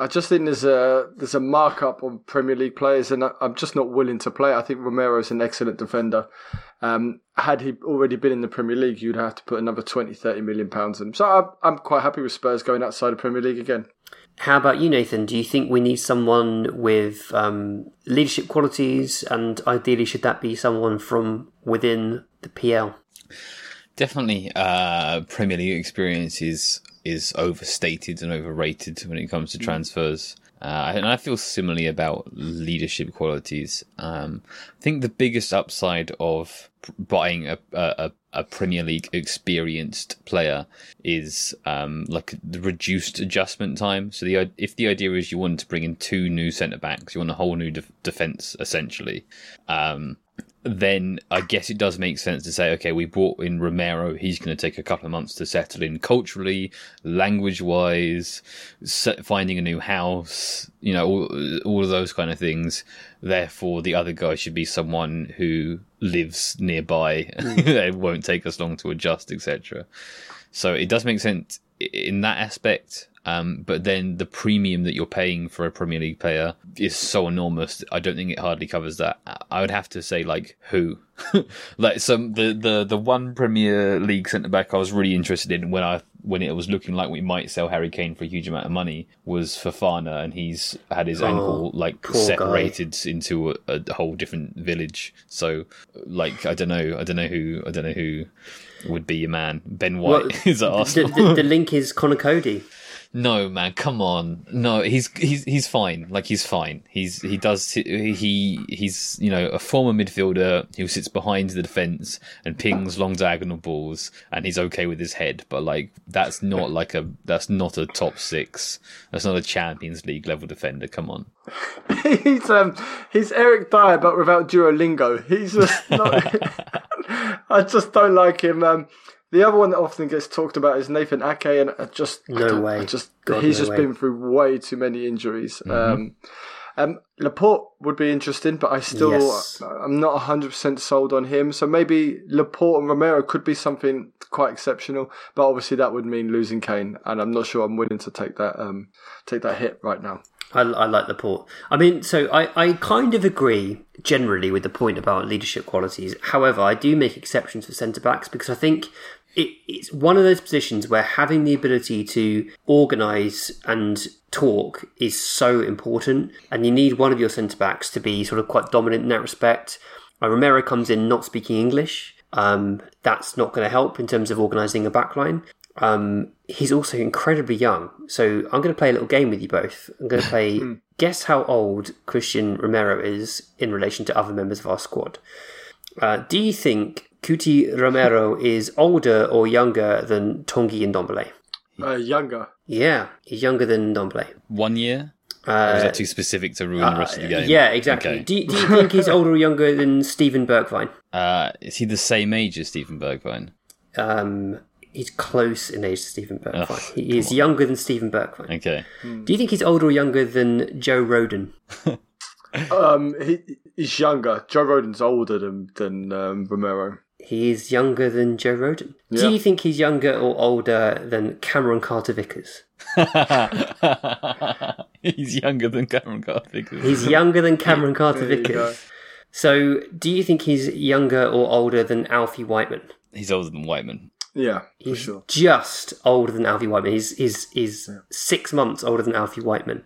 I just think there's a markup on Premier League players, and I'm just not willing to play. I think Romero is an excellent defender. Had he already been in the Premier League, you'd have to put another £20-30 million in. So I'm quite happy with Spurs going outside the Premier League again. How about you, Nathan? Do you think we need someone with leadership qualities, and ideally should that be someone from within the PL? Definitely, Premier League experience is overstated and overrated when it comes to transfers. And I feel similarly about leadership qualities. I think the biggest upside of buying a Premier League experienced player is like the reduced adjustment time. So if the idea is you want to bring in two new centre-backs, you want a whole new defence essentially, then I guess it does make sense to say, okay, we brought in Romero. He's going to take a couple of months to settle in culturally, language-wise, finding a new house, you know, all of those kind of things. Therefore, the other guy should be someone who lives nearby. It won't take us long to adjust, etc. So it does make sense in that aspect. But then the premium that you're paying for a Premier League player is so enormous. I don't think it hardly covers that. I would have to say, like, who? Like the one Premier League centre back I was really interested in when it was looking like we might sell Harry Kane for a huge amount of money was Fofana, and he's had his ankle separated into a whole different village. So I don't know who would be your man. Ben White is at Arsenal. The link is Connor Cody. No, man, come on. No, he's fine. Like, he's fine. He's you know, a former midfielder who sits behind the defence and pings long diagonal balls, and he's okay with his head. But like, that's not a top six. That's not a Champions League level defender. Come on. He's Eric Dier, but without Duolingo. He's just not. I just don't like him. The other one that often gets talked about is Nathan Ake, and he's been through way too many injuries. Mm-hmm. Laporte would be interesting, but I'm not 100% sold on him. So maybe Laporte and Romero could be something quite exceptional, but obviously that would mean losing Kane, and I'm not sure I'm willing to take that hit right now. I like Laporte. I mean, so I kind of agree generally with the point about leadership qualities. However, I do make exceptions for centre-backs because I think it's one of those positions where having the ability to organise and talk is so important, and you need one of your centre-backs to be sort of quite dominant in that respect. Romero comes in not speaking English. That's not going to help in terms of organising a backline. He's also incredibly young, so I'm going to play a little game with you both. I'm going to play guess how old Christian Romero is in relation to other members of our squad. Do you think Cuti Romero is older or younger than Tongi and Ndombele? Younger. Yeah, he's younger than Ndombele. 1 year? Or is that too specific to ruin the rest of the game? Yeah, exactly. Okay. Do you think he's older or younger than Steven Bergwijn? Is he the same age as Steven Bergwijn? He's close in age to Steven Bergwijn. He is younger than Steven Bergwijn. Okay. Do you think he's older or younger than Joe Rodon? He's younger. Joe Rodon's older than Romero. He is younger than Joe Rodon. Yeah. Do you think he's younger or older than Cameron Carter-Vickers? He's younger than Cameron Carter-Vickers. He's younger than Cameron Carter-Vickers. So, do you think he's younger or older than Alfie Whiteman? He's older than Whiteman. Yeah, he's sure. Just older than Alfie Whiteman. He's 6 months older than Alfie Whiteman.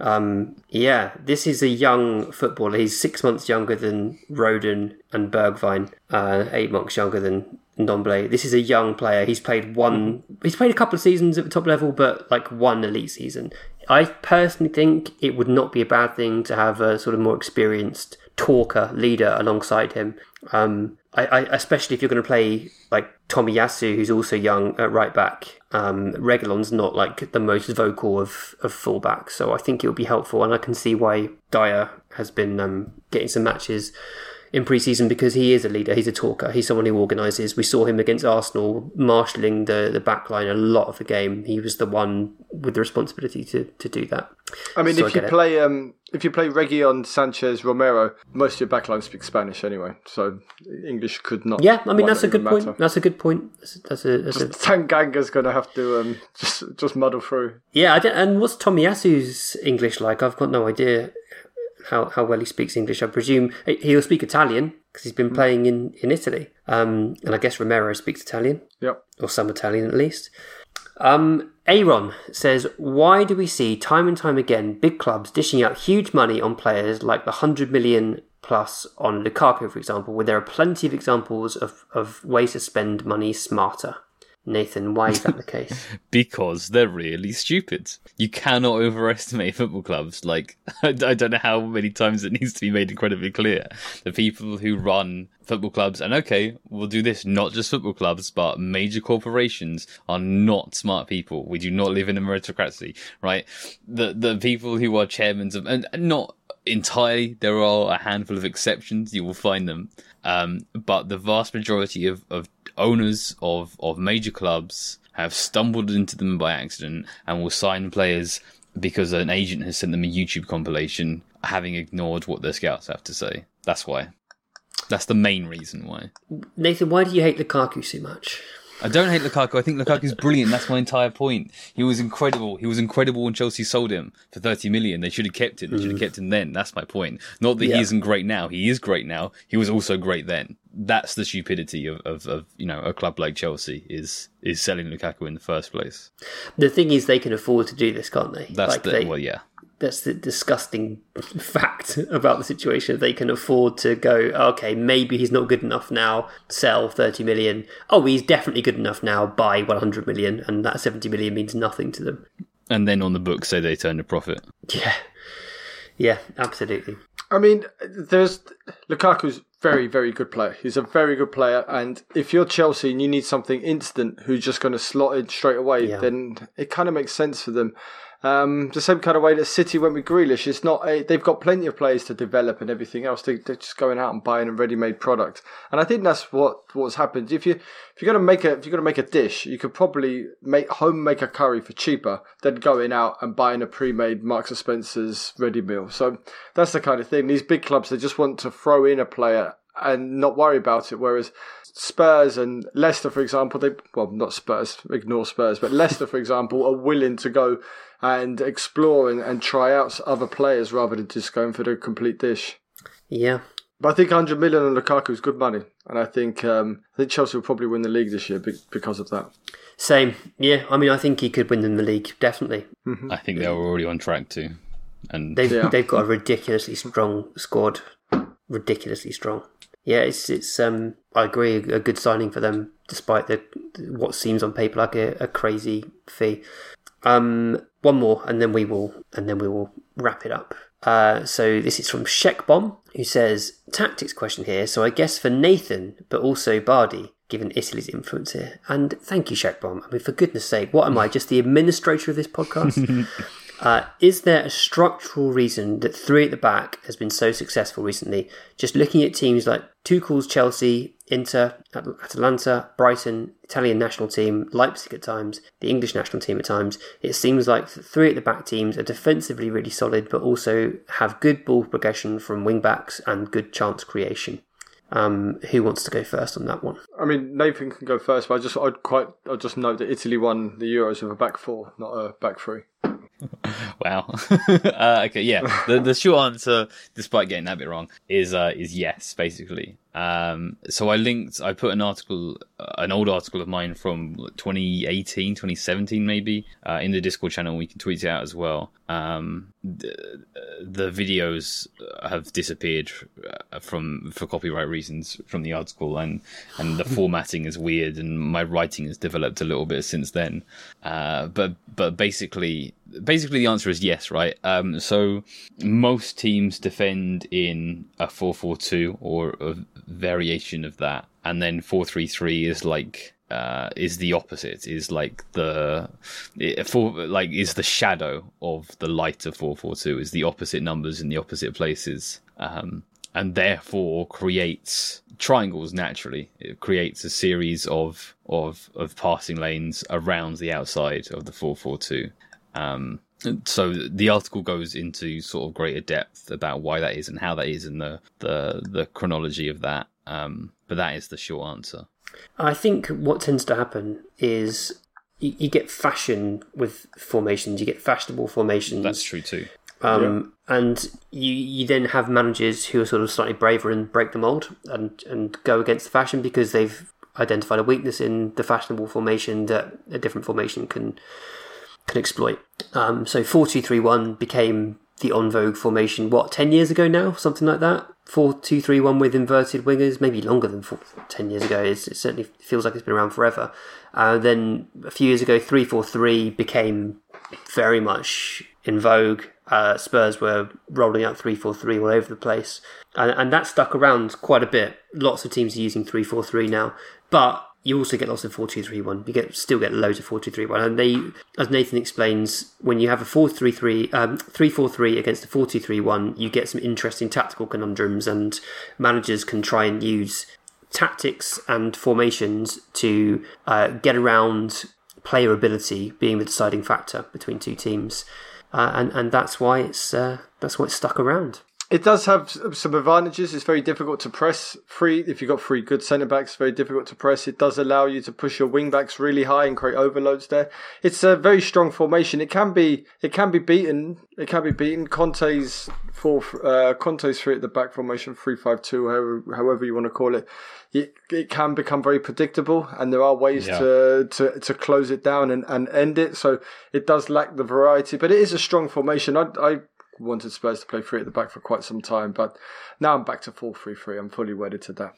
This is a young footballer. He's 6 months younger than Rodon and Bergwijn. 8 months younger than Ndombele. This is a young player. He's played a couple of seasons at the top level, but like one elite season. I personally think it would not be a bad thing to have a sort of more experienced talker, leader alongside him. I especially if you're going to play like Tomiyasu, who's also young at right back. Reguilón's not like the most vocal of fullbacks, so I think it would be helpful. And I can see why Dier has been getting some matches in pre-season because he is a leader, he's a talker, he's someone who organises. We saw him against Arsenal marshalling the back line a lot of the game. He was the one with the responsibility to do that. I mean, so if you play Reguilón, Sanchez, Romero, most of your back line speak Spanish anyway, so English could not. Yeah, I mean that's a good point. That's a good point. Tanganga's going to have to just muddle through. Yeah, and what's Tomiyasu's English like? I've got no idea. How well he speaks English. I presume he'll speak Italian because he's been playing in Italy. And I guess Romero speaks Italian. Yep. Or some Italian at least. Aaron says, why do we see time and time again big clubs dishing out huge money on players like the 100 million plus on Lukaku, for example, where there are plenty of examples of ways to spend money smarter? Nathan, why is that the case? Because they're really stupid. You cannot overestimate football clubs. Like, I don't know how many times it needs to be made incredibly clear. The people who run football clubs, and okay, we'll do this, not just football clubs, but major corporations are not smart people. We do not live in a meritocracy, right? The people who are chairmen of, and not entirely, there are a handful of exceptions, you will find them. But the vast majority of owners of major clubs have stumbled into them by accident and will sign players because an agent has sent them a YouTube compilation, having ignored what their scouts have to say. That's why. That's the main reason why. Nathan, why do you hate Lukaku so much? I don't hate Lukaku. I think Lukaku's brilliant. That's my entire point. He was incredible. He was incredible when Chelsea sold him for 30 million. They should have kept him. They should have kept him then. That's my point. Not that he isn't great now. He is great now. He was also great then. That's the stupidity of you know, a club like Chelsea is selling Lukaku in the first place. The thing is, they can afford to do this, can't they? That's like That's the disgusting fact about the situation. They can afford to go, okay, maybe he's not good enough now, sell 30 million. Oh, he's definitely good enough now, buy 100 million, and that 70 million means nothing to them. And then on the book say they turned a profit. Yeah. Yeah, absolutely. I mean, Lukaku's very, very good player. He's a very good player, and if you're Chelsea and you need something instant who's just going to slot in straight away, then it kind of makes sense for them. The same kind of way that City went with Grealish. It's not they've got plenty of players to develop and everything else. They're just going out and buying a ready-made product, and I think that's what's happened. If you're gonna make a dish, you could probably make a curry for cheaper than going out and buying a pre-made Marks and Spencer's ready meal. So that's the kind of thing. These big clubs, they just want to throw in a player and not worry about it. Whereas Spurs and Leicester, for example, but Leicester, for example, are willing to go and explore and try out other players rather than just going for the complete dish. Yeah. But I think 100 million on Lukaku is good money. And I think Chelsea will probably win the league this year because of that. Same. Yeah. I mean, I think he could win them the league, definitely. Mm-hmm. I think they're already on track too. And they've got a ridiculously strong squad. Ridiculously strong. Yeah, it's I agree, a good signing for them, despite what seems on paper like a crazy fee. One more, and then we will wrap it up. So this is from Shekbom, who says, tactics question here, so I guess for Nathan, but also Vardy, given Italy's influence here. And thank you, Shekbom. I mean, for goodness sake, what am I, just the administrator of this podcast? Is there a structural reason that three at the back has been so successful recently? Just looking at teams like Tuchel's Chelsea, Inter, Atalanta, Brighton, Italian national team, Leipzig at times, the English national team at times, it seems like three at the back teams are defensively really solid, but also have good ball progression from wing backs and good chance creation. Who wants to go first on that one? I mean, Nathan can go first, but I'd just note that Italy won the Euros with a back four, not a back three. Wow. Okay, yeah. The short answer, despite getting that bit wrong, is yes, basically. So I put an old article of mine from 2018, 2017 maybe, in the Discord channel. We can tweet it out as well. The videos have disappeared for copyright reasons from the article, and the formatting is weird, and my writing has developed a little bit since then. But basically the answer is yes, right? So most teams defend in a 4-4-2 or a variation of that, and then 4-3-3 is like is the opposite, is like is the shadow of the lighter 4-4-2, is the opposite numbers in the opposite places, and therefore creates triangles naturally. It creates a series of passing lanes around the outside of the 4-4-2. So the article goes into sort of greater depth about why that is and how that is and the chronology of that. But that is the short answer. I think what tends to happen is you get fashion with formations. You get fashionable formations. That's true too. Yeah. And you then have managers who are sort of slightly braver and break the mould and go against the fashion because they've identified a weakness in the fashionable formation that a different formation can exploit. So 4-2-3-1 became the en vogue formation, 10 years ago now? Something like that? 4-2-3-1 with inverted wingers, maybe longer than 10 years ago. It certainly feels like it's been around forever. Then a few years ago, 3-4-3 became very much in vogue. Spurs were rolling out 3-4-3 all over the place. And that stuck around quite a bit. Lots of teams are using 3-4-3 now. But you also get lots of 4-2-3-1. You still get loads of 4-2-3-1, and they, as Nathan explains, when you have a 3-4-3 against a 4-2-3-1, you get some interesting tactical conundrums, and managers can try and use tactics and formations to get around player ability being the deciding factor between two teams, and that's why it's stuck around. It does have some advantages. It's very difficult to press free. If you've got three good centre-backs, very difficult to press. It does allow you to push your wing-backs really high and create overloads there. It's a very strong formation. It can be beaten. It can be beaten. Conte's three at the back formation, 3-5-2, however you want to call it. It can become very predictable, and there are ways to close it down and end it. So it does lack the variety, but it is a strong formation. I wanted Spurs to play three at the back for quite some time, but now I'm back to 4-3-3. I'm fully wedded to that.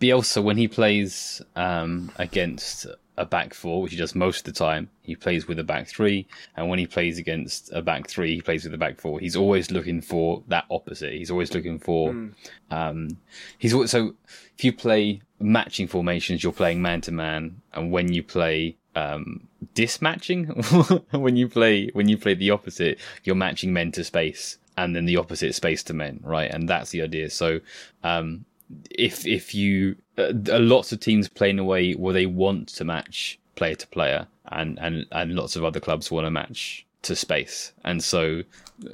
Bielsa, when he plays against a back four, which he does most of the time, he plays with a back three, and when he plays against a back three, he plays with a back four. He's always looking for that opposite. He's always looking for so if you play matching formations, you're playing man to man, and when you play dismatching when you play the opposite, you're matching men to space, and then the opposite space to men, right? And that's the idea. So if you lots of teams play in a way where they want to match player to player, and lots of other clubs want to match to space, and so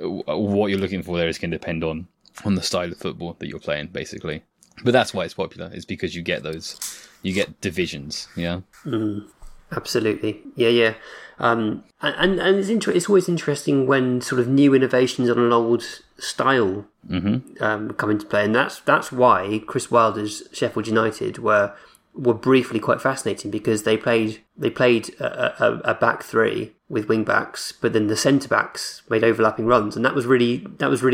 what you're looking for there is going to depend on the style of football that you're playing, basically. But that's why it's popular, is because you get those, you get divisions, yeah? Mm, absolutely. Yeah, yeah. And it's always interesting when sort of new innovations on an old style come into play. And that's why Chris Wilder's Sheffield United were briefly quite fascinating, because they played a back three with wing backs, but then the centre backs made overlapping runs, and that was really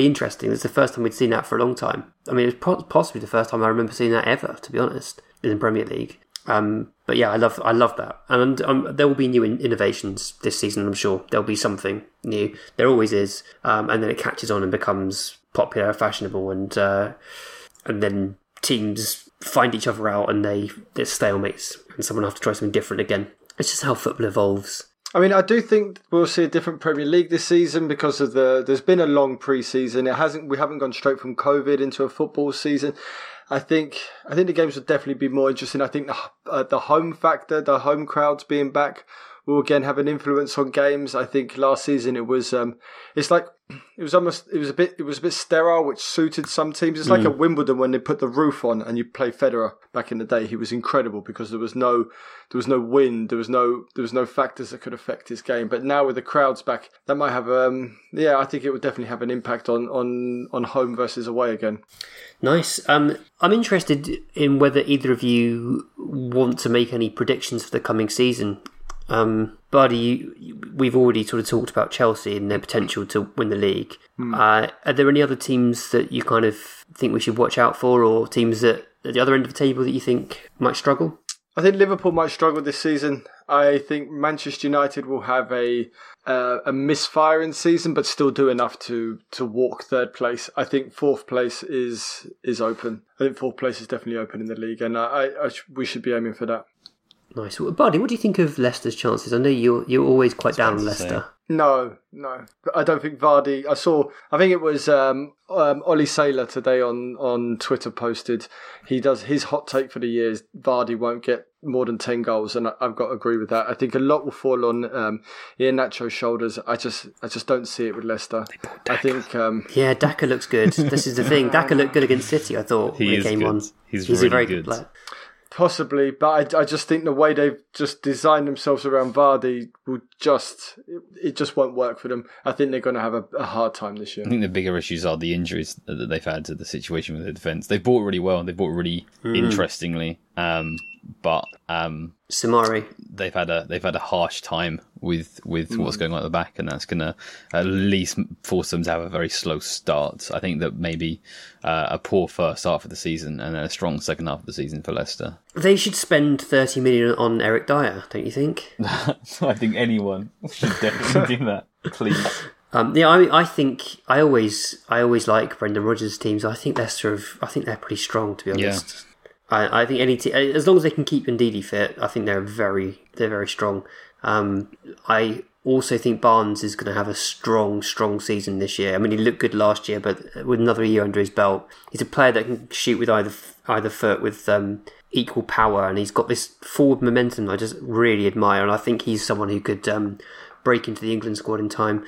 interesting. It's the first time we'd seen that for a long time. I mean, it was possibly the first time I remember seeing that ever, to be honest, in the Premier League. But yeah, I love that, and there will be new innovations this season. I'm sure there'll be something new. There always is, and then it catches on and becomes popular, fashionable, and then teams find each other out, and they're stalemates, and someone have to try something different again. It's just how football evolves. I mean, I do think we'll see a different Premier League this season because of there's been a long pre-season. We haven't gone straight from COVID into a football season. I think the games will definitely be more interesting. I think the home factor, the home crowds being back, will again have an influence on games. I think last season it was it was a bit sterile, which suited some teams. It's like a Wimbledon when they put the roof on and you play Federer back in the day. He was incredible because there was no wind, there was no factors that could affect his game. But now with the crowds back, that might have I think it would definitely have an impact on home versus away again. Nice. I'm interested in whether either of you want to make any predictions for the coming season. Bardi, we've already sort of talked about Chelsea and their potential to win the league. Are there any other teams that you kind of think we should watch out for, or teams that at the other end of the table that you think might struggle? I think Liverpool might struggle this season. I think Manchester United will have a misfiring season, but still do enough to walk third place. I think fourth place is open. I think fourth place is definitely open in the league, and we should be aiming for that. Nice. Well, Bardi, what do you think of Leicester's chances? I know you're always quite down on Leicester. No. I don't think Vardy... I think it was Ollie Saylor today on Twitter posted. He does his hot take for the year is Vardy won't get more than 10 goals, and I've got to agree with that. I think a lot will fall on Iheanacho's shoulders. I just don't see it with Leicester. I think... yeah, Daka looks good. This is the thing. Daka looked good against City, I thought, when he came good. On. He's really a very good player. Possibly, but I just think the way they've just designed themselves around Vardy it just won't work for them. I think they're going to have a hard time this year. I think the bigger issues are the injuries that they've had to the situation with their defence. They've bought really well, and they've bought really interestingly. But Samari, they've had a harsh time with what's going on at the back, and that's going to at least force them to have a very slow start. I think that maybe a poor first half of the season and then a strong second half of the season for Leicester. They should spend 30 million on Eric Dier, don't you think? I think anyone should definitely do that, please. I always like Brendan Rodgers' teams. I think they're pretty strong, to be honest. Yeah. I think any team, as long as they can keep Ndidi fit, I think they're very strong. I also think Barnes is going to have a strong season this year. I mean, he looked good last year, but with another year under his belt, he's a player that can shoot with either foot with equal power, and he's got this forward momentum that I just really admire. And I think he's someone who could break into the England squad in time.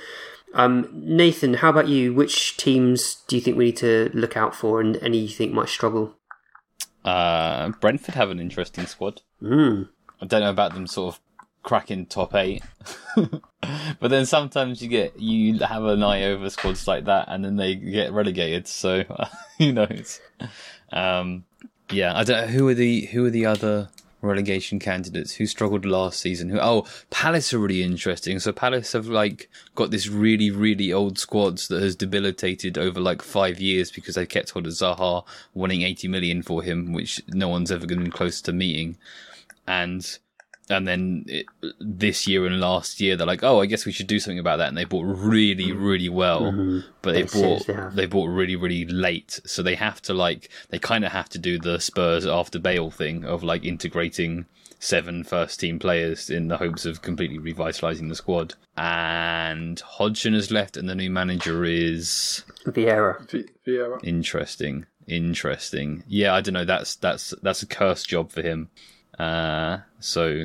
Nathan, how about you? Which teams do you think we need to look out for, and any you think might struggle? Brentford have an interesting squad. I don't know about them sort of cracking top 8 but then sometimes you have an eye over squads like that, and then they get relegated, so who knows. I don't know who are the other relegation candidates who struggled last season. Palace are really interesting. So Palace have got this really, really old squad that has debilitated over 5 years because they kept hold of Zaha, wanting 80 million for him, which no one's ever been close to meeting. And then this year and last year, they're like, oh, I guess we should do something about that. And they bought really, really well, but they bought really, really late. So they have to they kind of have to do the Spurs after Bale thing of integrating 7 first team players in the hopes of completely revitalising the squad. And Hodgson has left, and the new manager is Vieira. Interesting. Yeah, I don't know. That's a cursed job for him. So,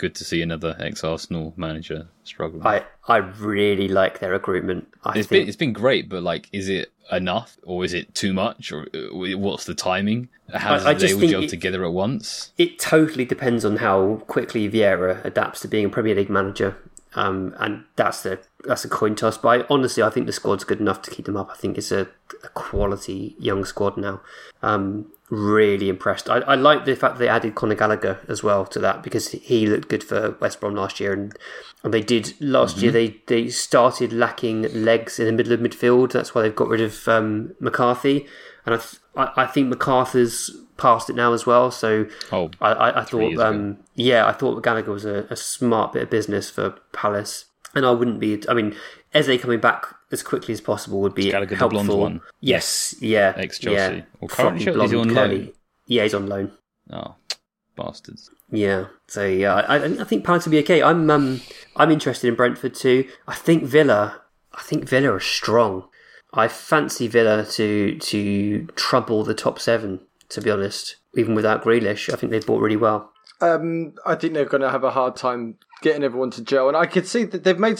good to see another ex-Arsenal manager struggling. I really like their recruitment. It's been great, but like, is it enough or is it too much, or what's the timing? How do they all gel together at once? It totally depends on how quickly Vieira adapts to being a Premier League manager. And that's a coin toss. But honestly, I think the squad's good enough to keep them up. I think it's a quality young squad now. Really impressed. I like the fact that they added Conor Gallagher as well to that, because he looked good for West Brom last year, and they did last year. They started lacking legs in the middle of midfield. That's why they've got rid of McCarthy, and I think MacArthur's past it now as well. So I thought I thought Gallagher was a smart bit of business for Palace, and I wouldn't be. I mean, Eze coming back as quickly as possible would be Gallagher, helpful. The blonde one. Yes, yeah. Ex-Chelsea. Yeah. Or currently is he on loan? Yeah, he's on loan. Oh, bastards. Yeah. So yeah, I think Palace will be okay. I'm interested in Brentford too. I think Villa are strong. I fancy Villa to trouble the top seven, to be honest. Even without Grealish, I think they've bought really well. I think they're going to have a hard time getting everyone to gel, and I could see that they've made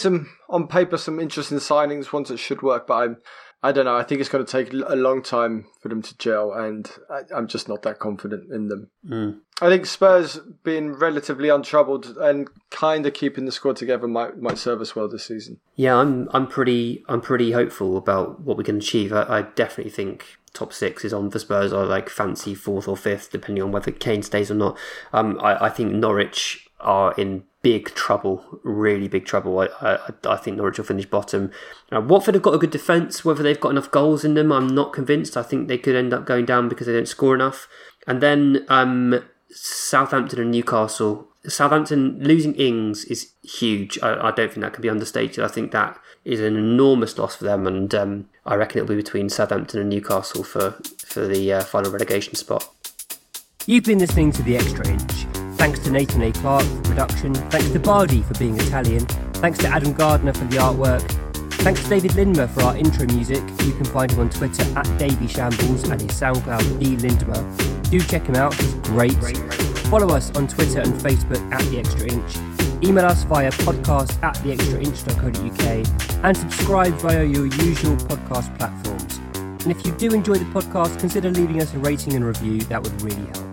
on paper some interesting signings, ones that should work, but I don't know. I think it's going to take a long time for them to gel, and I'm just not that confident in them. Mm. I think Spurs being relatively untroubled and kind of keeping the squad together might serve us well this season. Yeah, I'm pretty hopeful about what we can achieve. I definitely think top six is on for Spurs. I like fancy fourth or fifth, depending on whether Kane stays or not. I think Norwich are in big trouble, really big trouble. I think Norwich will finish bottom. Watford have got a good defence. Whether they've got enough goals in them, I'm not convinced. I think they could end up going down because they don't score enough. And then Southampton and Newcastle. Southampton losing Ings is huge. I don't think that can be understated. I think that is an enormous loss for them, and I reckon it'll be between Southampton and Newcastle for the final relegation spot. You've been listening to The Extra Inch. Thanks to Nathan A. Clark for production. Thanks to Bardi for being Italian. Thanks to Adam Gardner for the artwork. Thanks to David Lindmer for our intro music. You can find him on Twitter @DavyShambles and his SoundCloud DLindmer. Do check him out, he's great. Follow us on Twitter and Facebook @TheExtraInch. Email us via podcast@theextrainch.co.uk and subscribe via your usual podcast platforms. And if you do enjoy the podcast, consider leaving us a rating and review. That would really help.